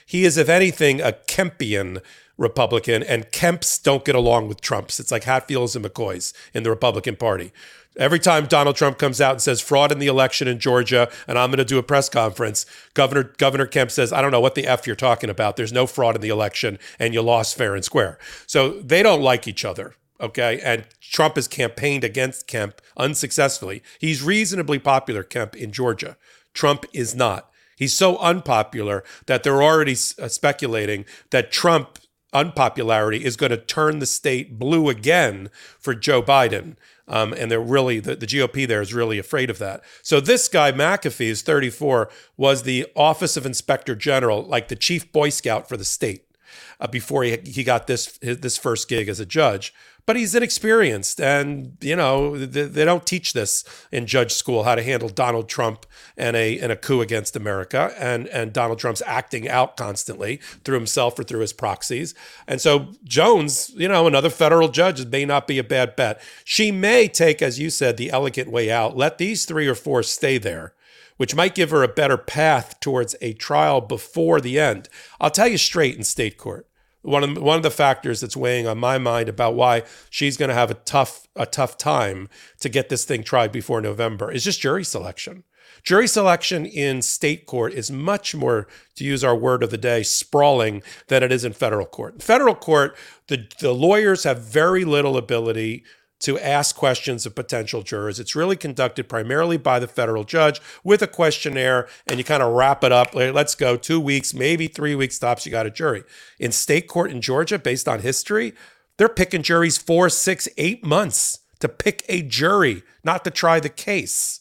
He is, if anything, a Kempian Republican, and Kemps don't get along with Trumps. It's like Hatfields and McCoys in the Republican Party. Every time Donald Trump comes out and says fraud in the election in Georgia, and I'm going to do a press conference, Governor Kemp says, I don't know what the F you're talking about. There's no fraud in the election, and you lost fair and square. So they don't like each other, okay? And Trump has campaigned against Kemp unsuccessfully. He's reasonably popular, Kemp, in Georgia. Trump is not. He's so unpopular that they're already speculating that Trump unpopularity is going to turn the state blue again for Joe Biden. And they're really, the GOP there is really afraid of that. So this guy, McAfee, is 34, was the Office of Inspector General, like the chief Boy Scout for the state before he got this first gig as a judge. But he's inexperienced, and you know they don't teach this in judge school how to handle Donald Trump and a coup against America, and Donald Trump's acting out constantly through himself or through his proxies. And so Jones, you know, another federal judge may not be a bad bet. She may take, as you said, the elegant way out. Let these three or four stay there, which might give her a better path towards a trial before the end. I'll tell you straight in state court. One of the factors that's weighing on my mind about why she's going to have a tough time to get this thing tried before November is just jury selection. Jury selection in state court is much more, to use our word of the day, sprawling than it is in federal court. In federal court, the lawyers have very little ability to ask questions of potential jurors. It's really conducted primarily by the federal judge with a questionnaire, and you kind of wrap it up. Let's go 2 weeks, maybe 3 weeks tops, you got a jury. In state court in Georgia, based on history, they're picking juries 4, 6, 8 months to pick a jury, not to try the case,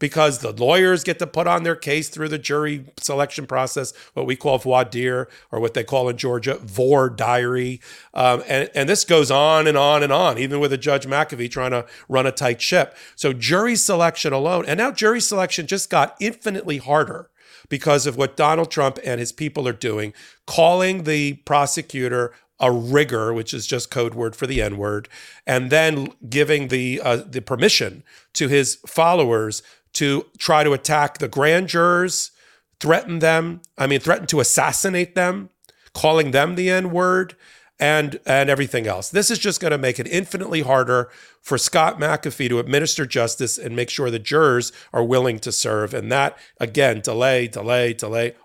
because the lawyers get to put on their case through the jury selection process, what we call voir dire, or what they call in Georgia, voir dire. And this goes on and on and on, even with a Judge McAfee trying to run a tight ship. So jury selection alone, and now jury selection just got infinitely harder because of what Donald Trump and his people are doing, calling the prosecutor a rigger, which is just code word for the N-word, and then giving the permission to his followers to try to attack the grand jurors, threaten them, threaten to assassinate them, calling them the N-word, and everything else. This is just going to make it infinitely harder for Scott McAfee to administer justice and make sure the jurors are willing to serve. And that, again, delay,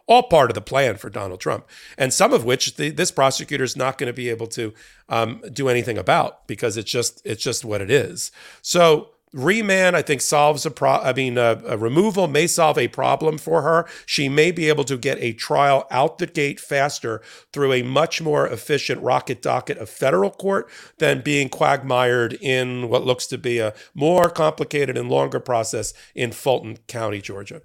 all part of the plan for Donald Trump. And some of which this prosecutor is not going to be able to do anything about, because it's just what it is. So remand, I think, solves a removal may solve a problem for her. She may be able to get a trial out the gate faster through a much more efficient rocket docket of federal court than being quagmired in what looks to be a more complicated and longer process in Fulton County, Georgia.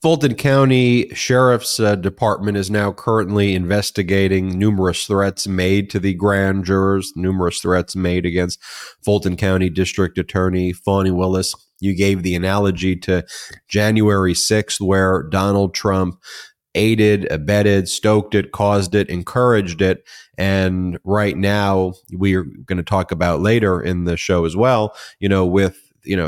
Fulton County Sheriff's Department is now currently investigating numerous threats made to the grand jurors, numerous threats made against Fulton County District Attorney Fani Willis. You gave the analogy to January 6th, where Donald Trump aided, abetted, stoked it, caused it, encouraged it. And right now, we are going to talk about later in the show as well, with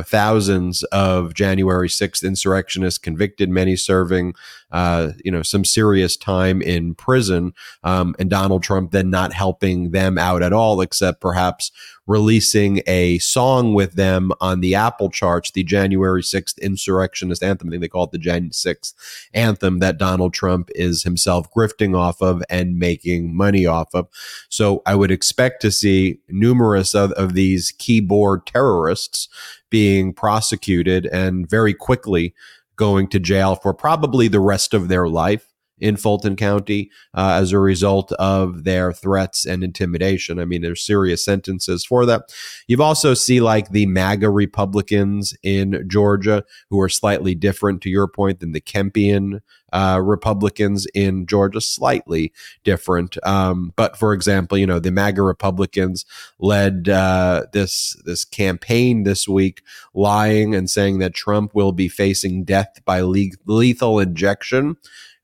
thousands of January 6th insurrectionists convicted, many serving, some serious time in prison, and Donald Trump then not helping them out at all, except perhaps releasing a song with them on the Apple charts, the January 6th insurrectionist anthem. I think they call it the Jan 6th anthem that Donald Trump is himself grifting off of and making money off of. So I would expect to see numerous of these keyboard terrorists being prosecuted and very quickly going to jail for probably the rest of their life in Fulton County as a result of their threats and intimidation. There's serious sentences for that. You've also see the MAGA Republicans in Georgia, who are slightly different, to your point, than the Kempian Republicans in Georgia, slightly different. But for example, the MAGA Republicans led this campaign this week, lying and saying that Trump will be facing death by lethal injection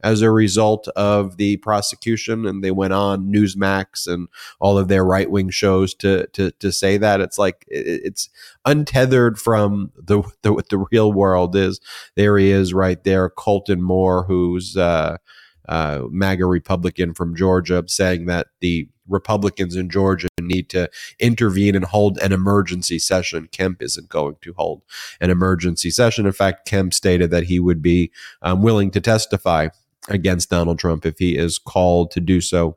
as a result of the prosecution, and they went on Newsmax and all of their right-wing shows to say that. It's it's untethered from what the real world is. There he is right there, Colton Moore, who's MAGA Republican from Georgia, saying that the Republicans in Georgia need to intervene and hold an emergency session. Kemp isn't going to hold an emergency session. In fact, Kemp stated that he would be willing to testify against Donald Trump if he is called to do so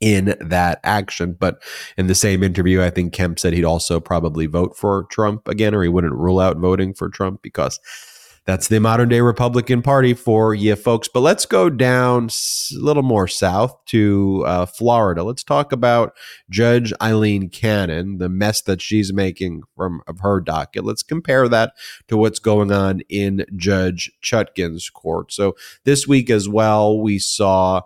in that action. But in the same interview, I think Kemp said he'd also probably vote for Trump again, or he wouldn't rule out voting for Trump, because that's the modern day Republican Party for you folks. But let's go down a little more south to Florida. Let's talk about Judge Aileen Cannon, the mess that she's making from her docket. Let's compare that to what's going on in Judge Chutkan's court. So this week as well, we saw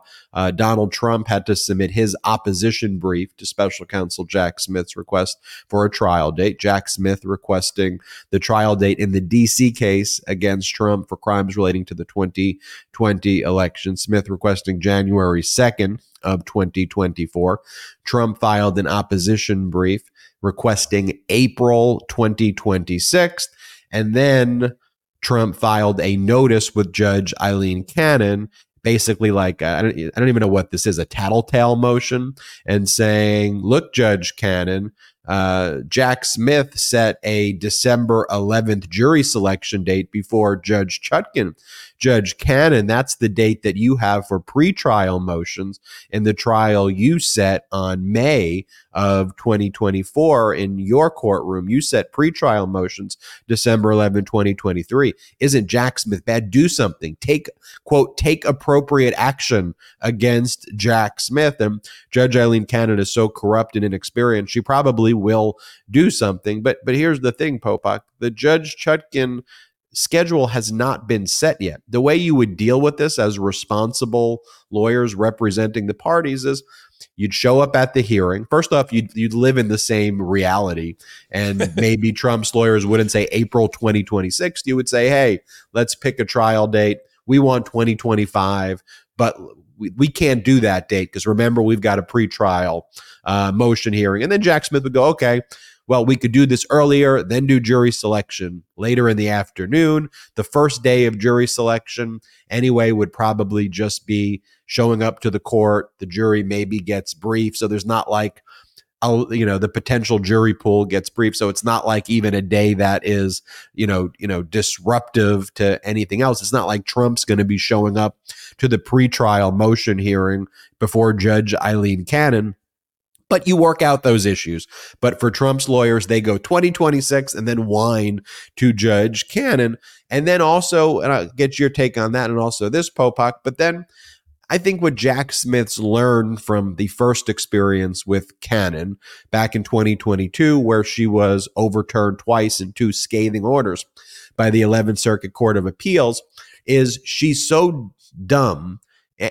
Donald Trump had to submit his opposition brief to special counsel Jack Smith's request for a trial date. Jack Smith requesting the trial date in the D.C. case against Trump for crimes relating to the 2020 election. Smith requesting January 2nd of 2024. Trump filed an opposition brief requesting April 2026. And then Trump filed a notice with Judge Aileen Cannon, basically like, I don't even know what this is, a tattletale motion, and saying, look, Judge Cannon, Jack Smith set a December 11th jury selection date before Judge Chutkan. Judge Cannon, that's the date that you have for pretrial motions in the trial you set on May of 2024 in your courtroom. You set pretrial motions December 11, 2023. Isn't Jack Smith bad? Do something. Take, quote, take appropriate action against Jack Smith. And Judge Aileen Cannon is so corrupt and inexperienced, she probably will do something. But here's the thing, Popok. The Judge Chutkan schedule has not been set yet. The way you would deal with this as responsible lawyers representing the parties is you'd show up at the hearing. First off, you'd live in the same reality, and maybe Trump's lawyers wouldn't say April 2026. You would say, hey, let's pick a trial date. We want 2025, but we can't do that date because, remember, we've got a pretrial motion hearing. And then Jack Smith would go, okay, well, we could do this earlier, then do jury selection later in the afternoon. The first day of jury selection, anyway, would probably just be showing up to the court. The jury maybe gets briefed, so there's not like, you know, the potential jury pool gets briefed, so it's not like even a day that is, you know, disruptive to anything else. It's not like Trump's going to be showing up to the pretrial motion hearing before Judge Aileen Cannon. But you work out those issues. But for Trump's lawyers, they go 2026 and then whine to Judge Cannon. And then also, and I'll get your take on that and also this, Popok, but then I think what Jack Smith's learned from the first experience with Cannon back in 2022, where she was overturned twice in two scathing orders by the 11th Circuit Court of Appeals, is she's so dumb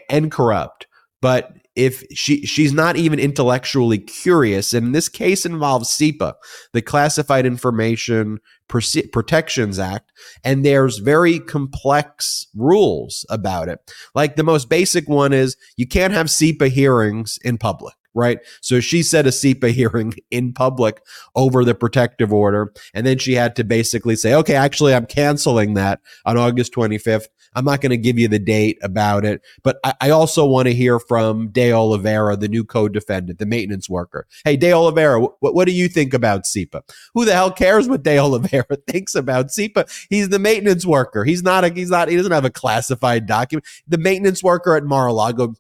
and corrupt, but if she's not even intellectually curious. And this case involves CIPA, the Classified Information Protections Act, and there's very complex rules about it. Like the most basic one is you can't have CIPA hearings in public, right? So she said a CIPA hearing in public over the protective order, and then she had to basically say, okay, actually, I'm canceling that on August 25th. I'm not going to give you the date about it, but I also want to hear from De Oliveira, the new co-defendant, the maintenance worker. Hey, De Oliveira, what do you think about CIPA? Who the hell cares what De Oliveira thinks about CIPA? He's the maintenance worker. He doesn't have a classified document. The maintenance worker at Mar a Lago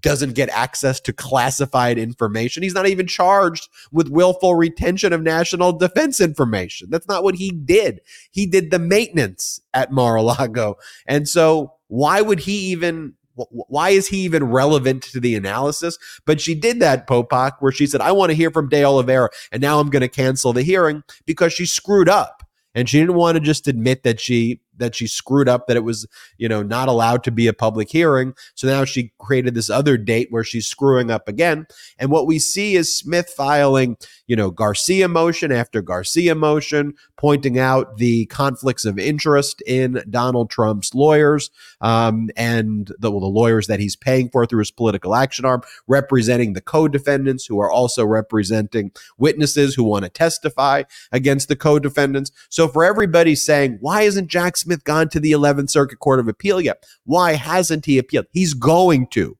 doesn't get access to classified information. He's not even charged with willful retention of national defense information. That's not what he did. He did the maintenance at Mar-a-Lago. And so why is he even relevant to the analysis? But she did that, Popok, where she said, I want to hear from De Oliveira, and now I'm going to cancel the hearing because she screwed up. And she didn't want to just admit that she screwed up, that it was, not allowed to be a public hearing. So now she created this other date where she's screwing up again. And what we see is Smith filing, Garcia motion after Garcia motion, pointing out the conflicts of interest in Donald Trump's lawyers, and the lawyers that he's paying for through his political action arm, representing the co-defendants who are also representing witnesses who want to testify against the co-defendants. So for everybody saying, why isn't Jack Smith gone to the 11th Circuit Court of Appeal yet? Why hasn't he appealed? He's going to.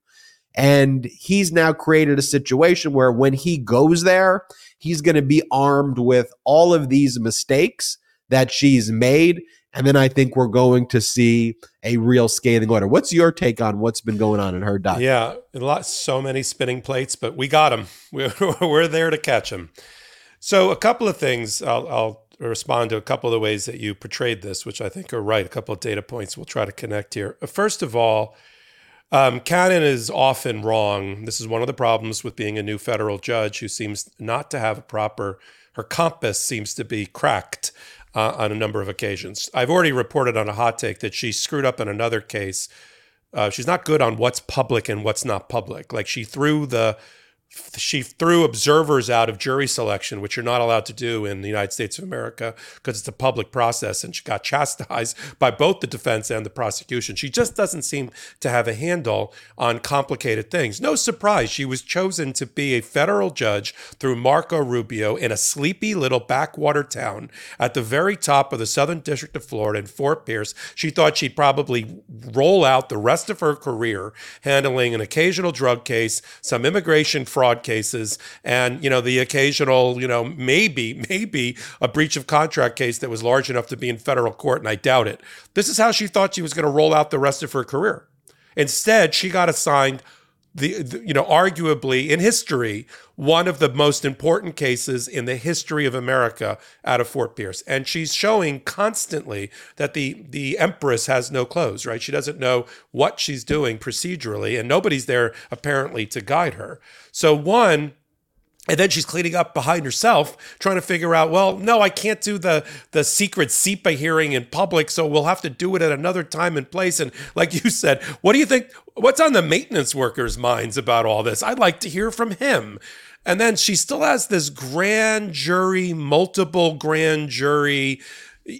And he's now created a situation where when he goes there, he's going to be armed with all of these mistakes that she's made. And then I think we're going to see a real scathing order. What's your take on what's been going on in her docket? Yeah, so many spinning plates, but we got them. We're there to catch them. So a couple of things, I'll respond to a couple of the ways that you portrayed this, which I think are right. A couple of data points we'll try to connect here. First of all, Cannon is often wrong. This is one of the problems with being a new federal judge who seems not to have a proper, her compass seems to be cracked on a number of occasions. I've already reported on a hot take that she screwed up in another case. She's not good on what's public and what's not public. Like she threw observers out of jury selection, which you're not allowed to do in the United States of America because it's a public process, and she got chastised by both the defense and the prosecution. She just doesn't seem to have a handle on complicated things. No surprise, she was chosen to be a federal judge through Marco Rubio in a sleepy little backwater town at the very top of the Southern District of Florida in Fort Pierce. She thought she'd probably roll out the rest of her career handling an occasional drug case, some immigration fraud cases, and, you know, the occasional, you know, maybe a breach of contract case that was large enough to be in federal court, and I doubt it. This is how she thought she was going to roll out the rest of her career. Instead, she got assigned arguably in history, one of the most important cases in the history of America out of Fort Pierce. And she's showing constantly that the empress has no clothes, right? She doesn't know what she's doing procedurally, and nobody's there apparently to guide her. So one, and then she's cleaning up behind herself, trying to figure out, well, no, I can't do the secret SEPA hearing in public, so we'll have to do it at another time and place. And like you said, what do you think, what's on the maintenance workers' minds about all this? I'd like to hear from him. And then she still has this grand jury, multiple grand jury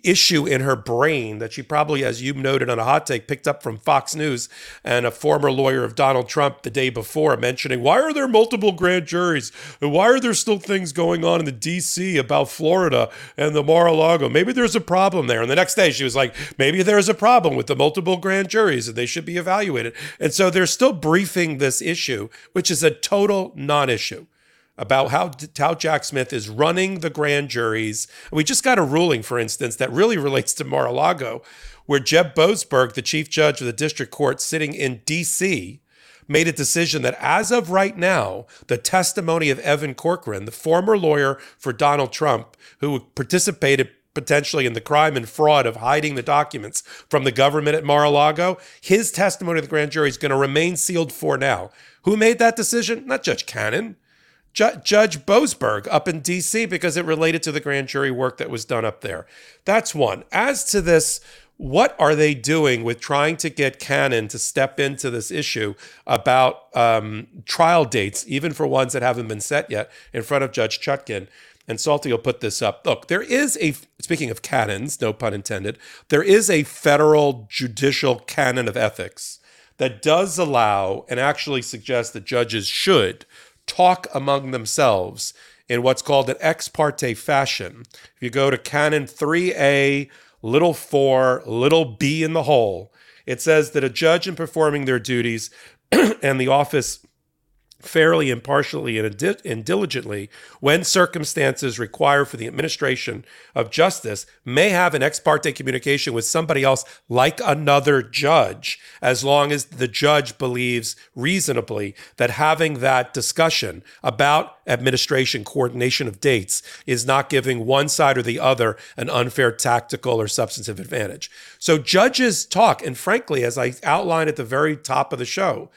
issue in her brain that she probably, as you noted on a hot take, picked up from Fox News and a former lawyer of Donald Trump the day before, mentioning, why are there multiple grand juries? Why are there still things going on in the D.C. about Florida and the Mar a Lago? Maybe there's a problem there. And the next day she was like, maybe there's a problem with the multiple grand juries and they should be evaluated. And so they're still briefing this issue, which is a total non-issue, about how Jack Smith is running the grand juries. We just got a ruling, for instance, that really relates to Mar-a-Lago, where Jeb Boasberg, the chief judge of the district court sitting in D.C., made a decision that as of right now, the testimony of Evan Corcoran, the former lawyer for Donald Trump, who participated potentially in the crime and fraud of hiding the documents from the government at Mar-a-Lago, his testimony to the grand jury is going to remain sealed for now. Who made that decision? Not Judge Cannon. Judge Boasberg up in D.C., because it related to the grand jury work that was done up there. That's one. As to this, what are they doing with trying to get Cannon to step into this issue about trial dates, even for ones that haven't been set yet, in front of Judge Chutkan? And Salty will put this up. Look, there is a, speaking of canons, no pun intended, there is a federal judicial canon of ethics that does allow and actually suggests that judges should talk among themselves in what's called an ex parte fashion. If you go to Canon 3A, little 4, little b in the whole, it says that a judge in performing their duties and the office fairly, impartially, and diligently, when circumstances require for the administration of justice, may have an ex parte communication with somebody else, like another judge, as long as the judge believes reasonably that having that discussion about administration coordination of dates is not giving one side or the other an unfair tactical or substantive advantage. So judges talk, and frankly, as I outlined at the very top of the show,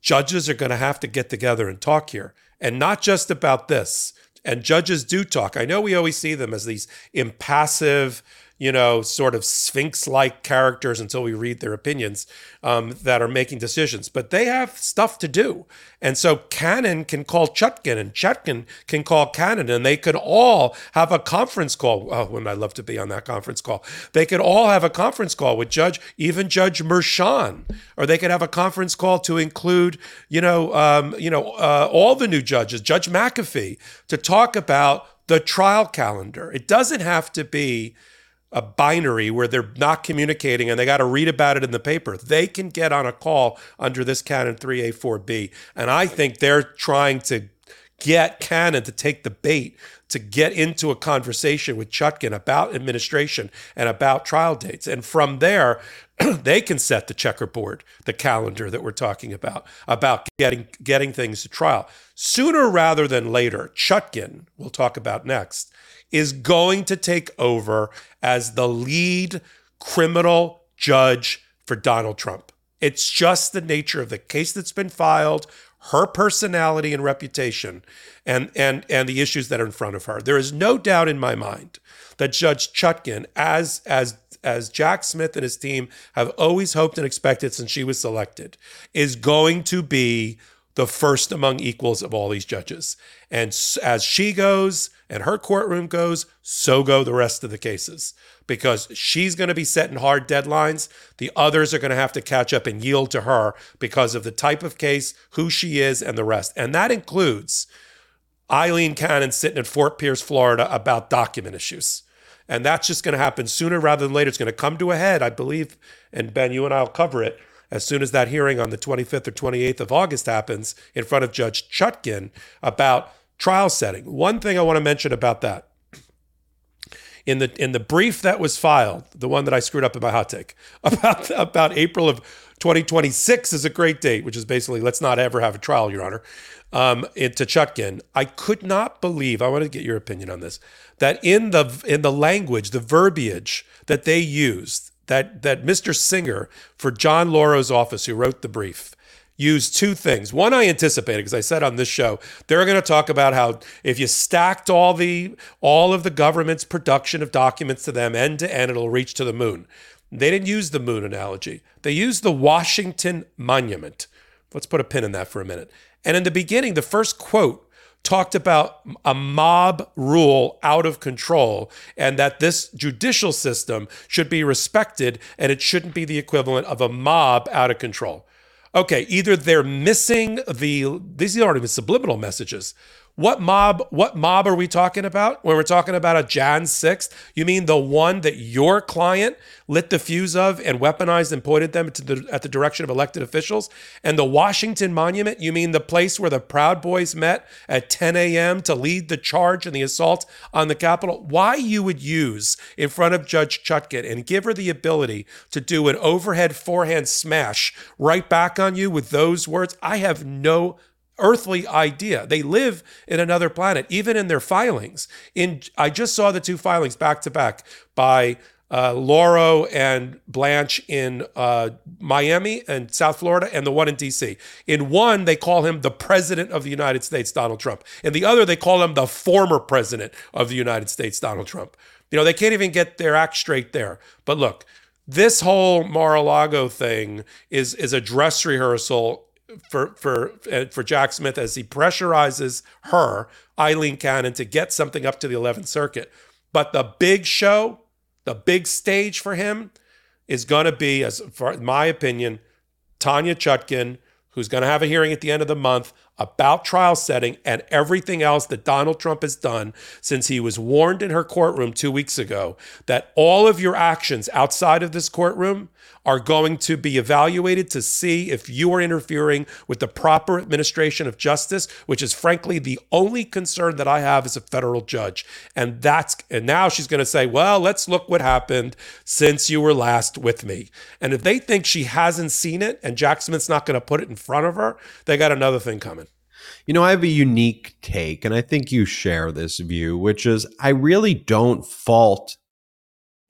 judges are going to have to get together and talk here, and not just about this. And judges do talk. I know we always see them as these impassive, you know, sort of sphinx-like characters until we read their opinions that are making decisions. But they have stuff to do. And so Cannon can call Chutkan, and Chutkan can call Cannon, and they could all have a conference call. Oh, wouldn't I love to be on that conference call? They could all have a conference call with Judge Mershon, or they could have a conference call to include, all the new judges, Judge McAfee, to talk about the trial calendar. It doesn't have to be a binary where they're not communicating and they got to read about it in the paper. They can get on a call under this Canon 3A4B. And I think they're trying to get Cannon to take the bait, to get into a conversation with Chutkan about administration and about trial dates. And from there, they can set the checkerboard, the calendar that we're talking about getting things to trial. Sooner rather than later, Chutkan, we'll talk about next, is going to take over as the lead criminal judge for Donald Trump. It's just the nature of the case that's been filed, her personality and reputation, and the issues that are in front of her. There is no doubt in my mind that Judge Chutkan, as Jack Smith and his team have always hoped and expected since she was selected, is going to be the first among equals of all these judges. And as she goes and her courtroom goes, so go the rest of the cases, because she's going to be setting hard deadlines. The others are going to have to catch up and yield to her because of the type of case, who she is, and the rest. And that includes Aileen Cannon sitting in Fort Pierce, Florida, about document issues. And that's just going to happen sooner rather than later. It's going to come to a head, I believe, and Ben, you and I will cover it, as soon as that hearing on the 25th or 28th of August happens in front of Judge Chutkan about trial setting. One thing I want to mention about that. In the brief that was filed, the one that I screwed up in my hot take, about April of 2026 is a great date, which is basically, let's not ever have a trial, Your Honor, to Chutkan. I could not believe, I want to get your opinion on this, that in the language, the verbiage that they used, that Mr. Singer for John Lauro's office, who wrote the brief, used two things. One I anticipated, because I said on this show, they're going to talk about how if you stacked all of the government's production of documents to them end to end, it'll reach to the moon. They didn't use the moon analogy. They used the Washington Monument. Let's put a pin in that for a minute. And in the beginning, the first quote talked about a mob rule out of control, and that this judicial system should be respected and it shouldn't be the equivalent of a mob out of control. Okay, either they're missing these aren't even subliminal messages. What mob are we talking about? When we're talking about a Jan 6th, you mean the one that your client lit the fuse of and weaponized and pointed them at the direction of elected officials? And the Washington Monument, you mean the place where the Proud Boys met at 10 a.m. to lead the charge and the assault on the Capitol? Why you would use in front of Judge Chutkan and give her the ability to do an overhead forehand smash right back on you with those words, I have no earthly idea. They live in another planet, even in their filings. I just saw the two filings back to back by Lauro and Blanche in Miami and South Florida, and the one in DC. In one, they call him the President of the United States, Donald Trump. In the other, they call him the former President of the United States, Donald Trump. You know, they can't even get their act straight there. But look, this whole Mar-a-Lago thing is a dress rehearsal for Jack Smith as he pressurizes her, Aileen Cannon, to get something up to the 11th Circuit. But the big show, the big stage for him is going to be, as far, in my opinion, Tanya Chutkan, who's going to have a hearing at the end of the month about trial setting and everything else that Donald Trump has done since he was warned in her courtroom 2 weeks ago that all of your actions outside of this courtroom are going to be evaluated to see if you are interfering with the proper administration of justice, which is frankly the only concern that I have as a federal judge. And now she's going to say, well, let's look what happened since you were last with me. And if they think she hasn't seen it and Jack Smith's not going to put it in front of her, they got another thing coming. You know, I have a unique take, and I think you share this view, which is I really don't fault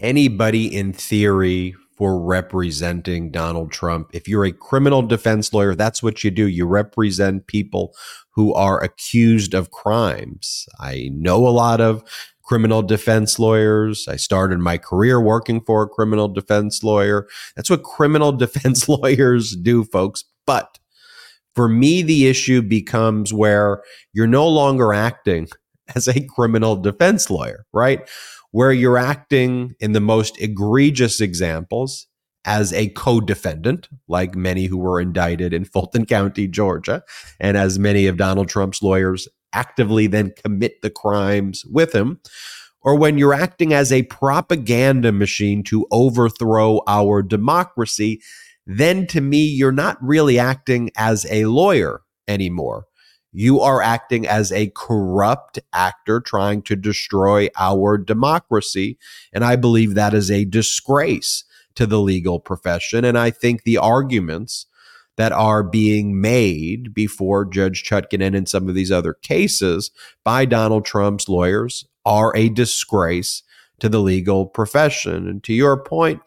anybody in theory for representing Donald Trump. If you're a criminal defense lawyer, that's what you do. You represent people who are accused of crimes. I know a lot of criminal defense lawyers. I started my career working for a criminal defense lawyer. That's what criminal defense lawyers do, folks. But for me, the issue becomes where you're no longer acting as a criminal defense lawyer, right? Where you're acting in the most egregious examples as a co-defendant, like many who were indicted in Fulton County, Georgia, and as many of Donald Trump's lawyers actively then commit the crimes with him, or when you're acting as a propaganda machine to overthrow our democracy, then to me, you're not really acting as a lawyer anymore. You are acting as a corrupt actor trying to destroy our democracy. And I believe that is a disgrace to the legal profession. And I think the arguments that are being made before Judge Chutkan and in some of these other cases by Donald Trump's lawyers are a disgrace to the legal profession. And to your point,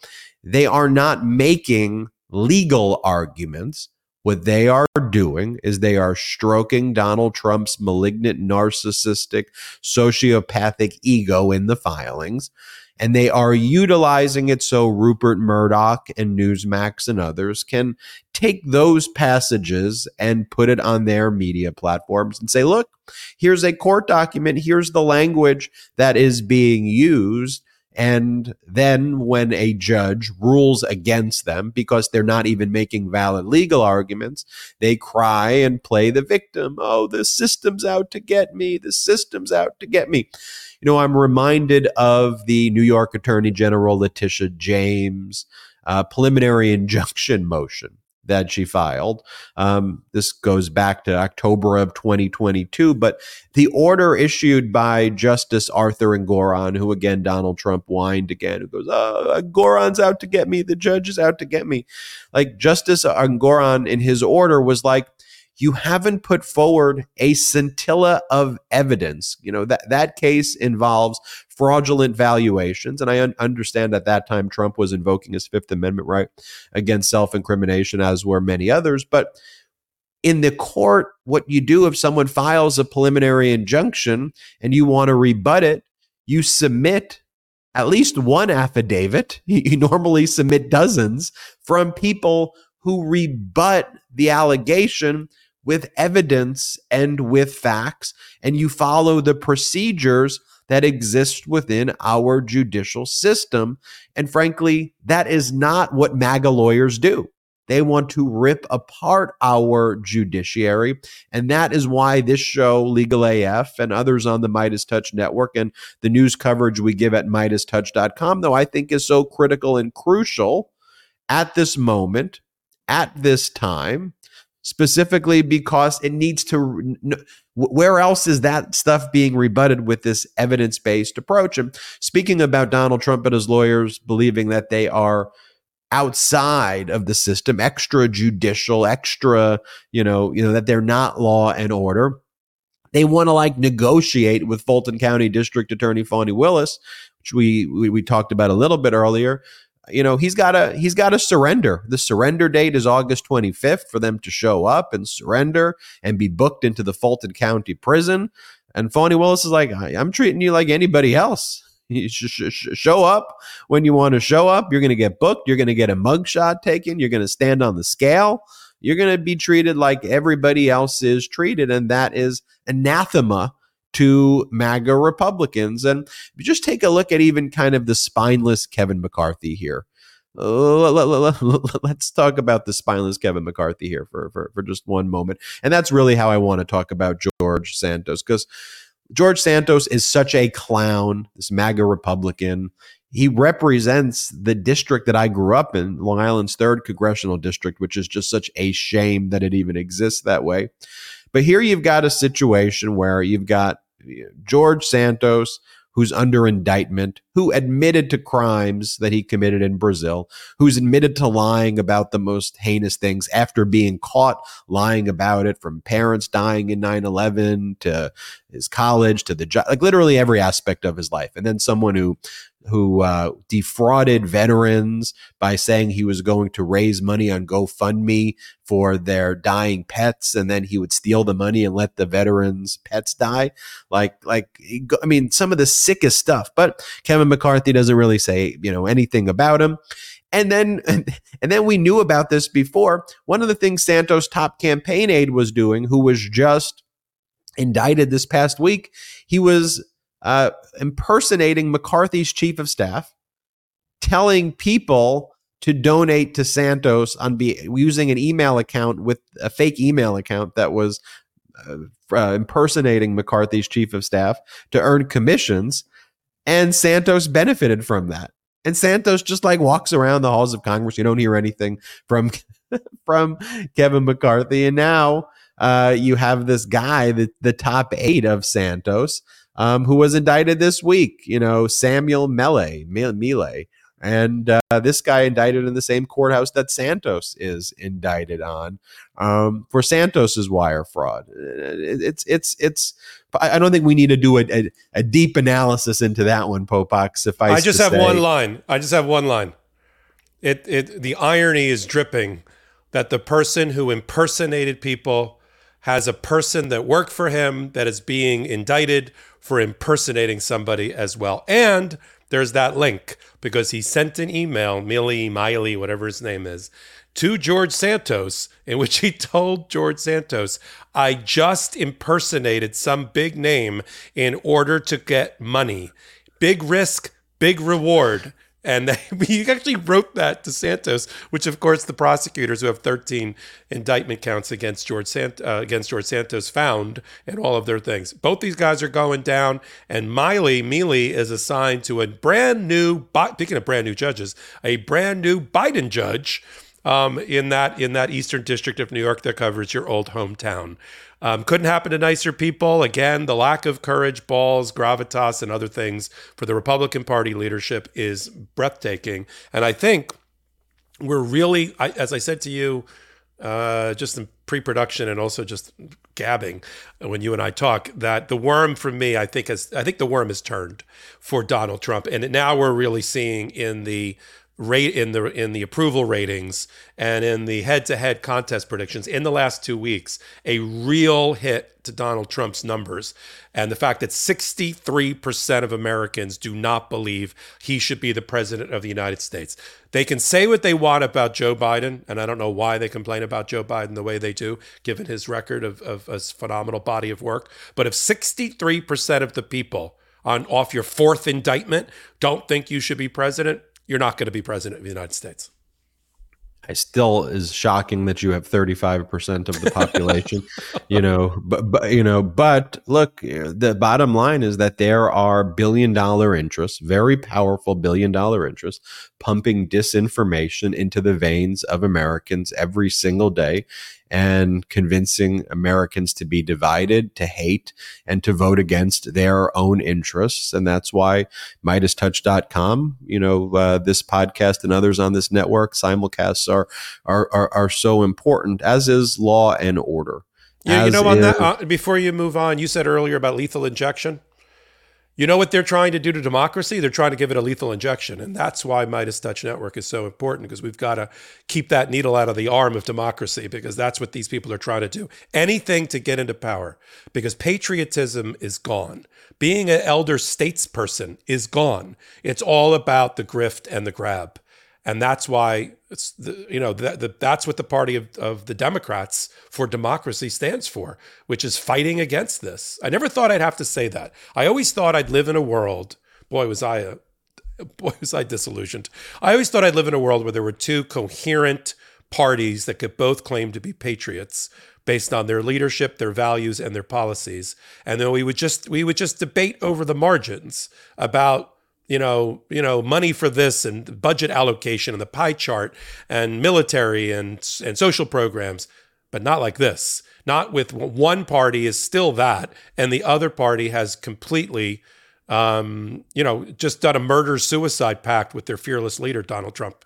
they are not making legal arguments. What they are doing is they are stroking Donald Trump's malignant, narcissistic, sociopathic ego in the filings, and they are utilizing it so Rupert Murdoch and Newsmax and others can take those passages and put it on their media platforms and say, look, here's a court document, here's the language that is being used. And then when a judge rules against them because they're not even making valid legal arguments, they cry and play the victim. Oh, the system's out to get me. The system's out to get me. You know, I'm reminded of the New York Attorney General Letitia James preliminary injunction motion that she filed. This goes back to October of 2022, but the order issued by Justice Arthur Engoron, who again, Donald Trump whined again, who goes, oh, Engoron's out to get me. The judge is out to get me. Like Justice Engoron in his order was like, you haven't put forward a scintilla of evidence. You know, that case involves fraudulent valuations. And I understand at that time, Trump was invoking his Fifth Amendment right against self-incrimination, as were many others. But in the court, what you do if someone files a preliminary injunction and you want to rebut it, you submit at least one affidavit. You normally submit dozens from people who rebut the allegation with evidence and with facts, and you follow the procedures that exist within our judicial system. And frankly, that is not what MAGA lawyers do. They want to rip apart our judiciary. And that is why this show, Legal AF, and others on the Meidas Touch Network and the news coverage we give at MeidasTouch.com, though I think is so critical and crucial at this moment, at this time, specifically because it needs to, where else is that stuff being rebutted with this evidence-based approach? And speaking about Donald Trump and his lawyers believing that they are outside of the system, extrajudicial, extra, that they're not law and order. They want to like negotiate with Fulton County District Attorney Fani Willis, which we talked about a little bit earlier. You know, he's got to surrender. The surrender date is August 25th for them to show up and surrender and be booked into the Fulton County prison. And Fani Willis is like, I'm treating you like anybody else. You show up when you want to show up. You're going to get booked. You're going to get a mugshot taken. You're going to stand on the scale. You're going to be treated like everybody else is treated. And that is anathema to MAGA Republicans. And just take a look at even kind of the spineless Kevin McCarthy here. Let's talk about the spineless Kevin McCarthy here for just one moment. And that's really how I want to talk about George Santos, because George Santos is such a clown, this MAGA Republican. He represents the district that I grew up in, Long Island's 3rd Congressional District, which is just such a shame that it even exists that way. But here you've got a situation where you've got George Santos, who's under indictment, who admitted to crimes that he committed in Brazil, who's admitted to lying about the most heinous things after being caught lying about it, from parents dying in 9/11 to his college to the job, like literally every aspect of his life. And then someone who defrauded veterans by saying he was going to raise money on GoFundMe for their dying pets, and then he would steal the money and let the veterans' pets die. I mean, some of the sickest stuff. But Kevin McCarthy doesn't really say, anything about him. And then we knew about this before. One of the things Santos' top campaign aide was doing, who was just indicted this past week, he was impersonating McCarthy's chief of staff, telling people to donate to Santos using an email account, with a fake email account that was impersonating McCarthy's chief of staff, to earn commissions. And Santos benefited from that. And Santos just like walks around the halls of Congress. You don't hear anything from Kevin McCarthy. And now you have this guy, the top aide of Santos, who was indicted this week, you know, Samuel Miele. And this guy indicted in the same courthouse that Santos is indicted on for Santos's wire fraud. It's. I don't think we need to do a deep analysis into that one, Popok. Suffice. I just have one line. The irony is dripping that the person who impersonated people has a person that worked for him that is being indicted for impersonating somebody as well, and there's that link because he sent an email, Miley, whatever his name is, to George Santos, in which he told George Santos, I just impersonated some big name in order to get money. Big risk, big reward. And he actually wrote that to Santos, which, of course, the prosecutors who have 13 indictment counts against George Santos found in all of their things. Both these guys are going down, and Mealy is assigned to a brand new, speaking of brand new judges, a brand new Biden judge in that Eastern District of New York that covers your old hometown. Couldn't happen to nicer people. Again, the lack of courage, balls, gravitas, and other things for the Republican Party leadership is breathtaking. And I think we're really, as I said to you, just in pre-production and also just gabbing when you and I talk, that the worm for me, I think the worm has turned for Donald Trump. And now we're really seeing in the approval ratings and in the head-to-head contest predictions in the last 2 weeks, a real hit to Donald Trump's numbers. And the fact that 63% of Americans do not believe he should be the president of the United States. They can say what they want about Joe Biden, and I don't know why they complain about Joe Biden the way they do, given his record of his phenomenal body of work. But if 63% of the people off your fourth indictment don't think you should be president, you're not going to be president of the United States. It still is shocking that you have 35% of the population, but look, the bottom line is that there are billion-dollar interests, very powerful billion-dollar interests, pumping disinformation into the veins of Americans every single day and convincing Americans to be divided, to hate, and to vote against their own interests. And that's why MeidasTouch.com, this podcast and others on this network, simulcasts are so important, as is Law and Order. Yeah, on that, before you move on, you said earlier about lethal injection. You know what they're trying to do to democracy? They're trying to give it a lethal injection. And that's why Meidas Touch Network is so important, because we've got to keep that needle out of the arm of democracy, because that's what these people are trying to do. Anything to get into power, because patriotism is gone. Being an elder statesperson is gone. It's all about the grift and the grab. And that's why, that's what the party of the Democrats for democracy stands for, which is fighting against this. I never thought I'd have to say that. I always thought I'd live in a world, boy, was I disillusioned. I always thought I'd live in a world where there were two coherent parties that could both claim to be patriots based on their leadership, their values, and their policies. And then we would just debate over the margins about money for this and budget allocation and the pie chart and military and social programs, but not like this. Not with one party is still that, and the other party has completely, just done a murder-suicide pact with their fearless leader, Donald Trump.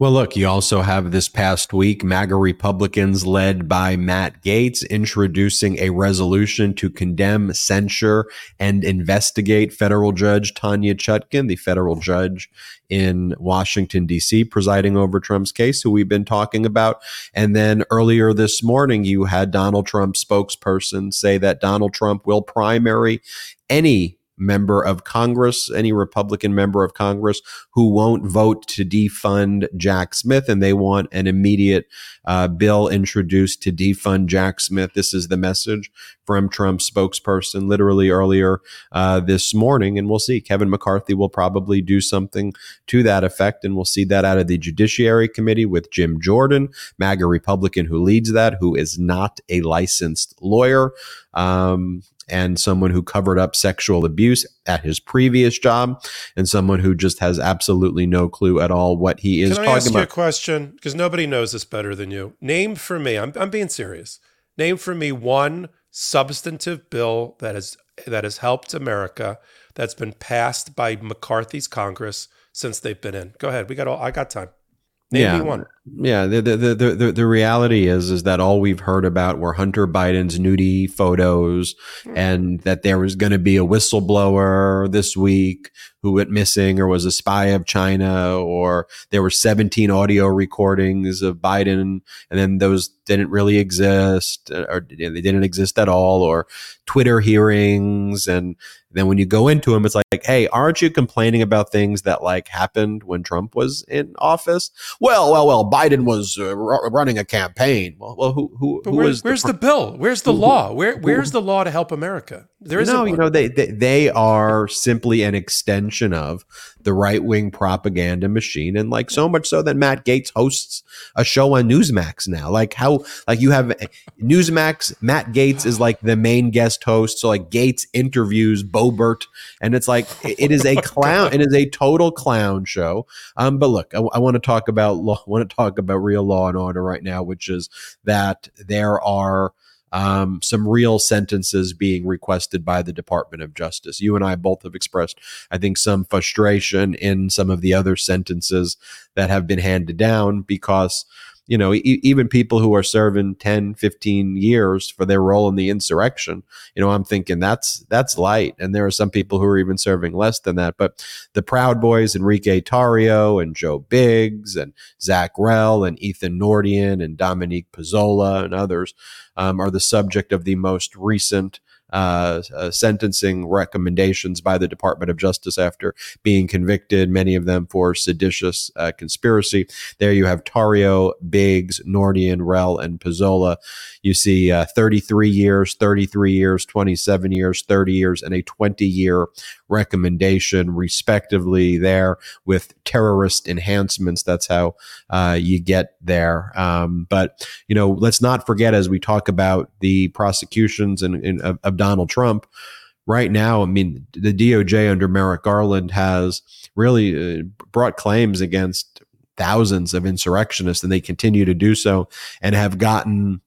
Well, look, you also have this past week, MAGA Republicans led by Matt Gaetz introducing a resolution to condemn, censure, and investigate federal judge Tanya Chutkan, the federal judge in Washington, D.C., presiding over Trump's case, who we've been talking about. And then earlier this morning, you had Donald Trump's spokesperson say that Donald Trump will primary any member of Congress, any Republican member of Congress who won't vote to defund Jack Smith, and they want an immediate bill introduced to defund Jack Smith. This is the message from Trump's spokesperson literally earlier this morning, and we'll see. Kevin McCarthy will probably do something to that effect, and we'll see that out of the Judiciary Committee with Jim Jordan, MAGA Republican who leads that, who is not a licensed lawyer. and someone who covered up sexual abuse at his previous job, and someone who just has absolutely no clue at all what he is talking about. Can I ask you a question? Because nobody knows this better than you. Name for me, I'm being serious, name for me one substantive bill that has helped America that's been passed by McCarthy's Congress since they've been in. Go ahead. I got time. Yeah. The reality is that all we've heard about were Hunter Biden's nudie photos, and that there was going to be a whistleblower this week who went missing or was a spy of China, or there were 17 audio recordings of Biden, and then those didn't really exist, or they didn't exist at all, or Twitter hearings. And then when you go into them, it's like, hey, aren't you complaining about things that like happened when Trump was in office? Well, Biden was running a campaign. Well, who was? Where's the bill? Where's the law? Where's the law to help America? There isn't. No, they are simply an extension of the right wing propaganda machine, and like so much so that Matt Gaetz hosts a show on Newsmax now. Like how you have Newsmax, Matt Gaetz is like the main guest host, so like Gaetz interviews Bobert, and it's like it is a clown. It is a total clown show. But look, I want to talk about law. I want to talk about real law and order right now, which is that there are some real sentences being requested by the Department of Justice. You and I both have expressed, I think, some frustration in some of the other sentences that have been handed down because, you know, even people who are serving 10, 15 years for their role in the insurrection, you know, I'm thinking that's light. And there are some people who are even serving less than that. But the Proud Boys, Enrique Tarrio and Joe Biggs and Zach Rell and Ethan Nordian and Dominique Pizzola and others are the subject of the most recent sentencing recommendations by the Department of Justice after being convicted, many of them for seditious conspiracy. There you have Tarrio, Biggs, Nordian, Rell, and Pizzola. You see 33 years, 27 years, 30 years, and a 20-year recommendation, respectively, there with terrorist enhancements. That's how you get there. But, you know, let's not forget, as we talk about the prosecutions and of Donald Trump right now, I mean, the DOJ under Merrick Garland has really brought claims against thousands of insurrectionists, and they continue to do so and have gotten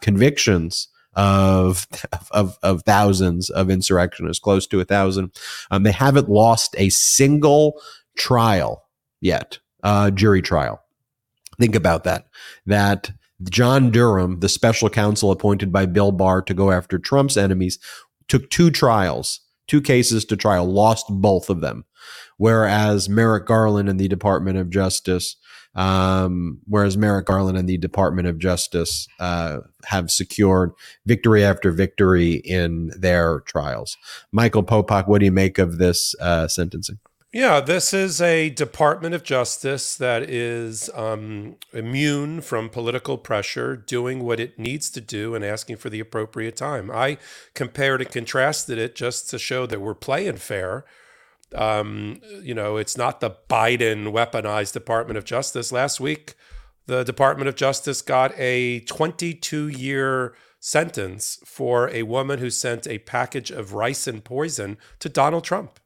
convictions of thousands of insurrectionists, close to 1,000. They haven't lost a single trial yet, jury trial. Think about that John Durham, the special counsel appointed by Bill Barr to go after Trump's enemies, took two cases to trial, lost both of them. Whereas Merrick Garland and the Department of Justice have secured victory after victory in their trials. Michael Popok, what do you make of this sentencing? Yeah, this is a Department of Justice that is immune from political pressure, doing what it needs to do and asking for the appropriate time. I compared and contrasted it just to show that we're playing fair. You know, it's not the Biden weaponized Department of Justice. Last week, the Department of Justice got a 22-year sentence for a woman who sent a package of ricin poison to Donald Trump.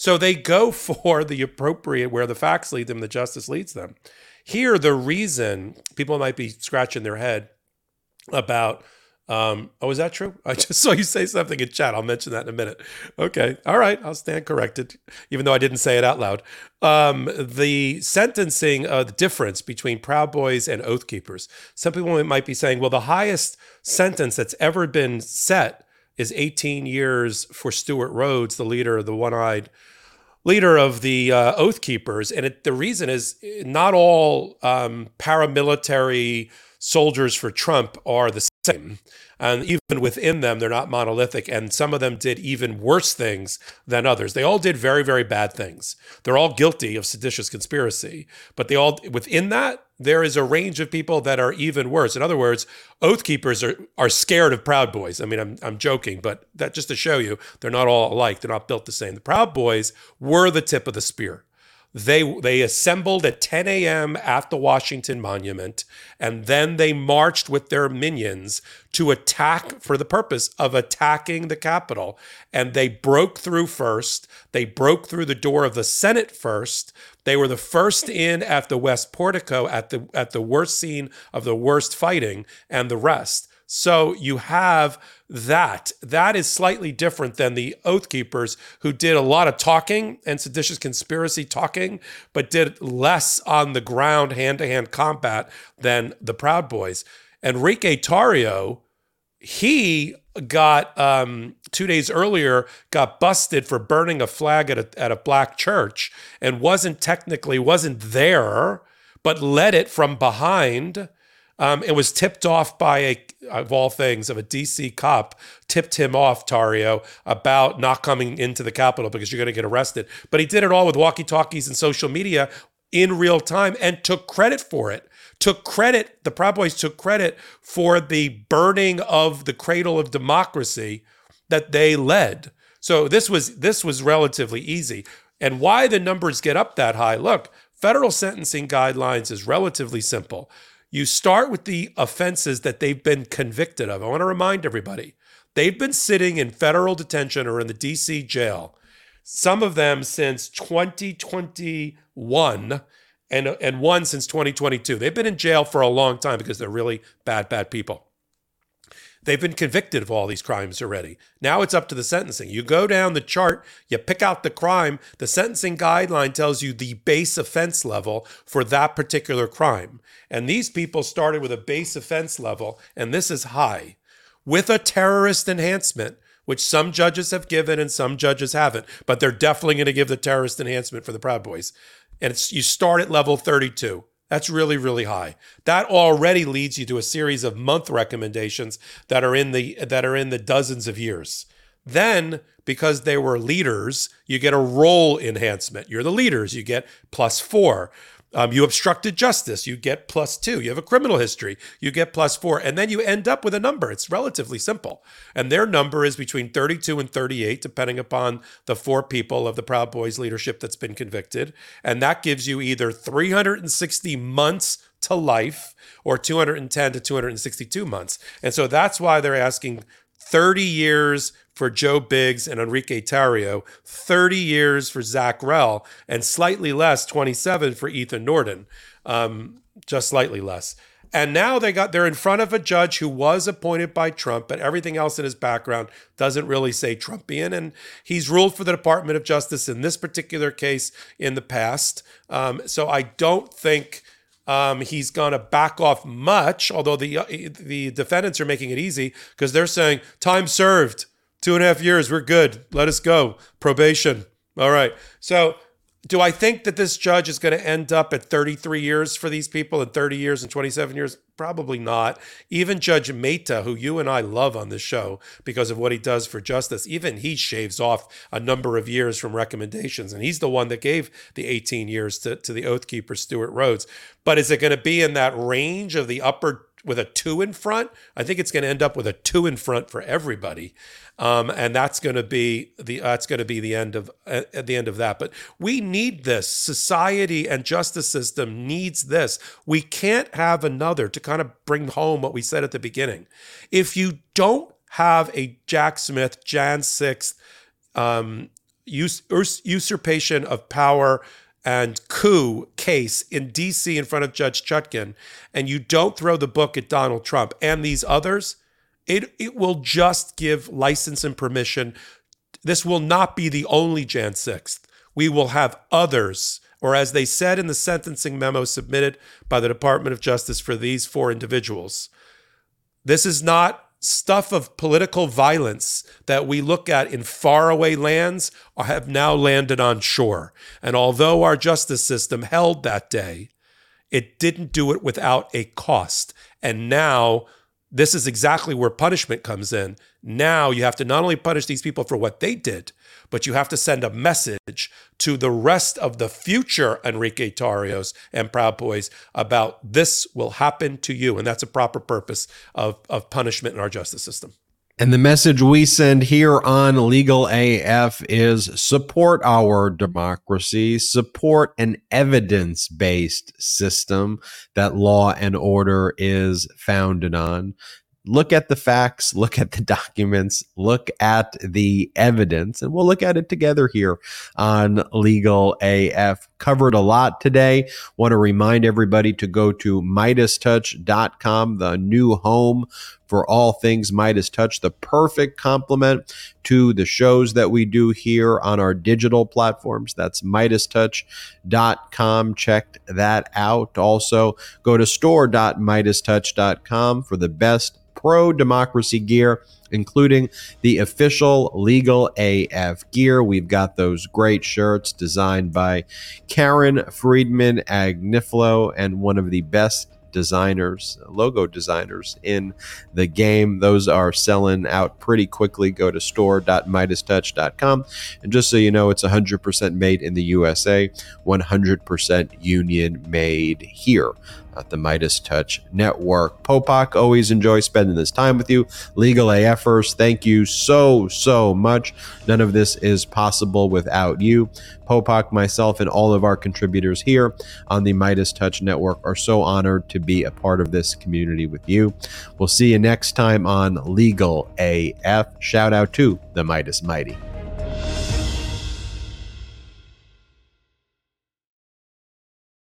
So they go for the appropriate, where the facts lead them, the justice leads them. Here, the reason people might be scratching their head about, is that true? I just saw you say something in chat. I'll mention that in a minute. Okay. All right. I'll stand corrected, even though I didn't say it out loud. The sentencing, the difference between Proud Boys and Oath Keepers. Some people might be saying, well, the highest sentence that's ever been set is 18 years for Stuart Rhodes, the leader of the one-eyed leader of the Oath Keepers. And the reason is not all paramilitary soldiers for Trump are the same. And even within them, they're not monolithic. And some of them did even worse things than others. They all did very, very bad things. They're all guilty of seditious conspiracy, but they all, within that, there is a range of people that are even worse. In other words, Oath Keepers are scared of Proud Boys. I mean, I'm joking, but that just to show you, they're not all alike. They're not built the same. The Proud Boys were the tip of the spear. They assembled at 10 a.m. at the Washington Monument, and then they marched with their minions to attack for the purpose of attacking the Capitol. And they broke through first. They broke through the door of the Senate first. They were the first in at the West Portico at the worst scene of the worst fighting and the rest. So you have that. That is slightly different than the Oath Keepers, who did a lot of talking and seditious conspiracy talking, but did less on the ground hand-to-hand combat than the Proud Boys. Enrique Tarrio, he got 2 days earlier got busted for burning a flag at a black church, and wasn't there, but led it from behind. It was tipped off by a DC cop, tipped him off, Tarrio, about not coming into the Capitol because you're going to get arrested. But he did it all with walkie-talkies and social media in real time and took credit for it. The Proud Boys took credit for the burning of the cradle of democracy that they led. So this was relatively easy. And why the numbers get up that high? Look, federal sentencing guidelines is relatively simple. You start with the offenses that they've been convicted of. I want to remind everybody, they've been sitting in federal detention or in the DC jail, some of them since 2021 and one since 2022. They've been in jail for a long time because they're really bad people. They've been convicted of all these crimes already. Now it's up to the sentencing. You go down the chart, you pick out the crime. The sentencing guideline tells you the base offense level for that particular crime. And these people started with a base offense level, and this is high, with a terrorist enhancement, which some judges have given and some judges haven't, but they're definitely going to give the terrorist enhancement for the Proud Boys. And you start at level 32. That's really, really high. That already leads you to a series of month recommendations that are in the dozens of years. Then, because they were leaders, you get a role enhancement. You're the leaders. You get +4. You obstructed justice. You get +2. You have a criminal history. You get +4. And then you end up with a number. It's relatively simple. And their number is between 32 and 38, depending upon the four people of the Proud Boys leadership that's been convicted. And that gives you either 360 months to life or 210 to 262 months. And so that's why they're asking 30 years for Joe Biggs and Enrique Tarrio, 30 years for Zach Rell, and slightly less, 27 for Ethan Norton, just slightly less. And now they're in front of a judge who was appointed by Trump, but everything else in his background doesn't really say Trumpian. And he's ruled for the Department of Justice in this particular case in the past. So I don't think he's going to back off much, although the defendants are making it easy because they're saying, time served, 2.5 years, we're good, let us go, probation. All right. So do I think that this judge is going to end up at 33 years for these people and 30 years and 27 years? Probably not. Even Judge Mehta, who you and I love on this show because of what he does for justice, even he shaves off a number of years from recommendations. And he's the one that gave the 18 years to the Oath Keeper, Stuart Rhodes. But is it going to be in that range of the upper with a 2 in front? I think it's going to end up with a 2 in front for everybody, and that's going to be the end of at the end of that. But we need this. Society and justice system needs this. We can't have another. To kind of bring home what we said at the beginning, if you don't have a Jack Smith Jan 6th usurpation of power and coup case in D.C. in front of Judge Chutkan, and you don't throw the book at Donald Trump and these others, it will just give license and permission. This will not be the only Jan 6th. We will have others, or as they said in the sentencing memo submitted by the Department of Justice for these four individuals, this is not stuff of political violence that we look at in faraway lands have now landed on shore. And although our justice system held that day, it didn't do it without a cost. And now this is exactly where punishment comes in. Now you have to not only punish these people for what they did, but you have to send a message to the rest of the future Enrique Tarrios and Proud Boys about this will happen to you. And that's a proper purpose of punishment in our justice system. And the message we send here on Legal AF is support our democracy, support an evidence-based system that law and order is founded on. Look at the facts, look at the documents, look at the evidence, and we'll look at it together here on Legal AF. Covered a lot today. Want to remind everybody to go to MeidasTouch.com, the new home for all things Meidas Touch, the perfect complement to the shows that we do here on our digital platforms. That's MeidasTouch.com. Check that out. Also, go to store.MeidasTouch.com for the best pro-democracy gear, including the official Legal AF gear. We've got those great shirts designed by Karen Friedman Agnifilo and one of the best designers, logo designers in the game. Those are selling out pretty quickly. Go to store.MeidasTouch.com. And just so you know, it's 100% made in the USA, 100% union made here at the Meidas Touch Network. Popok, always enjoy spending this time with you. Legal AFers, thank you so much. None of this is possible without you. Popok, myself, and all of our contributors here on the Meidas Touch Network are so honored to be a part of this community with you. We'll see you next time on Legal AF. Shout out to the Meidas Mighty.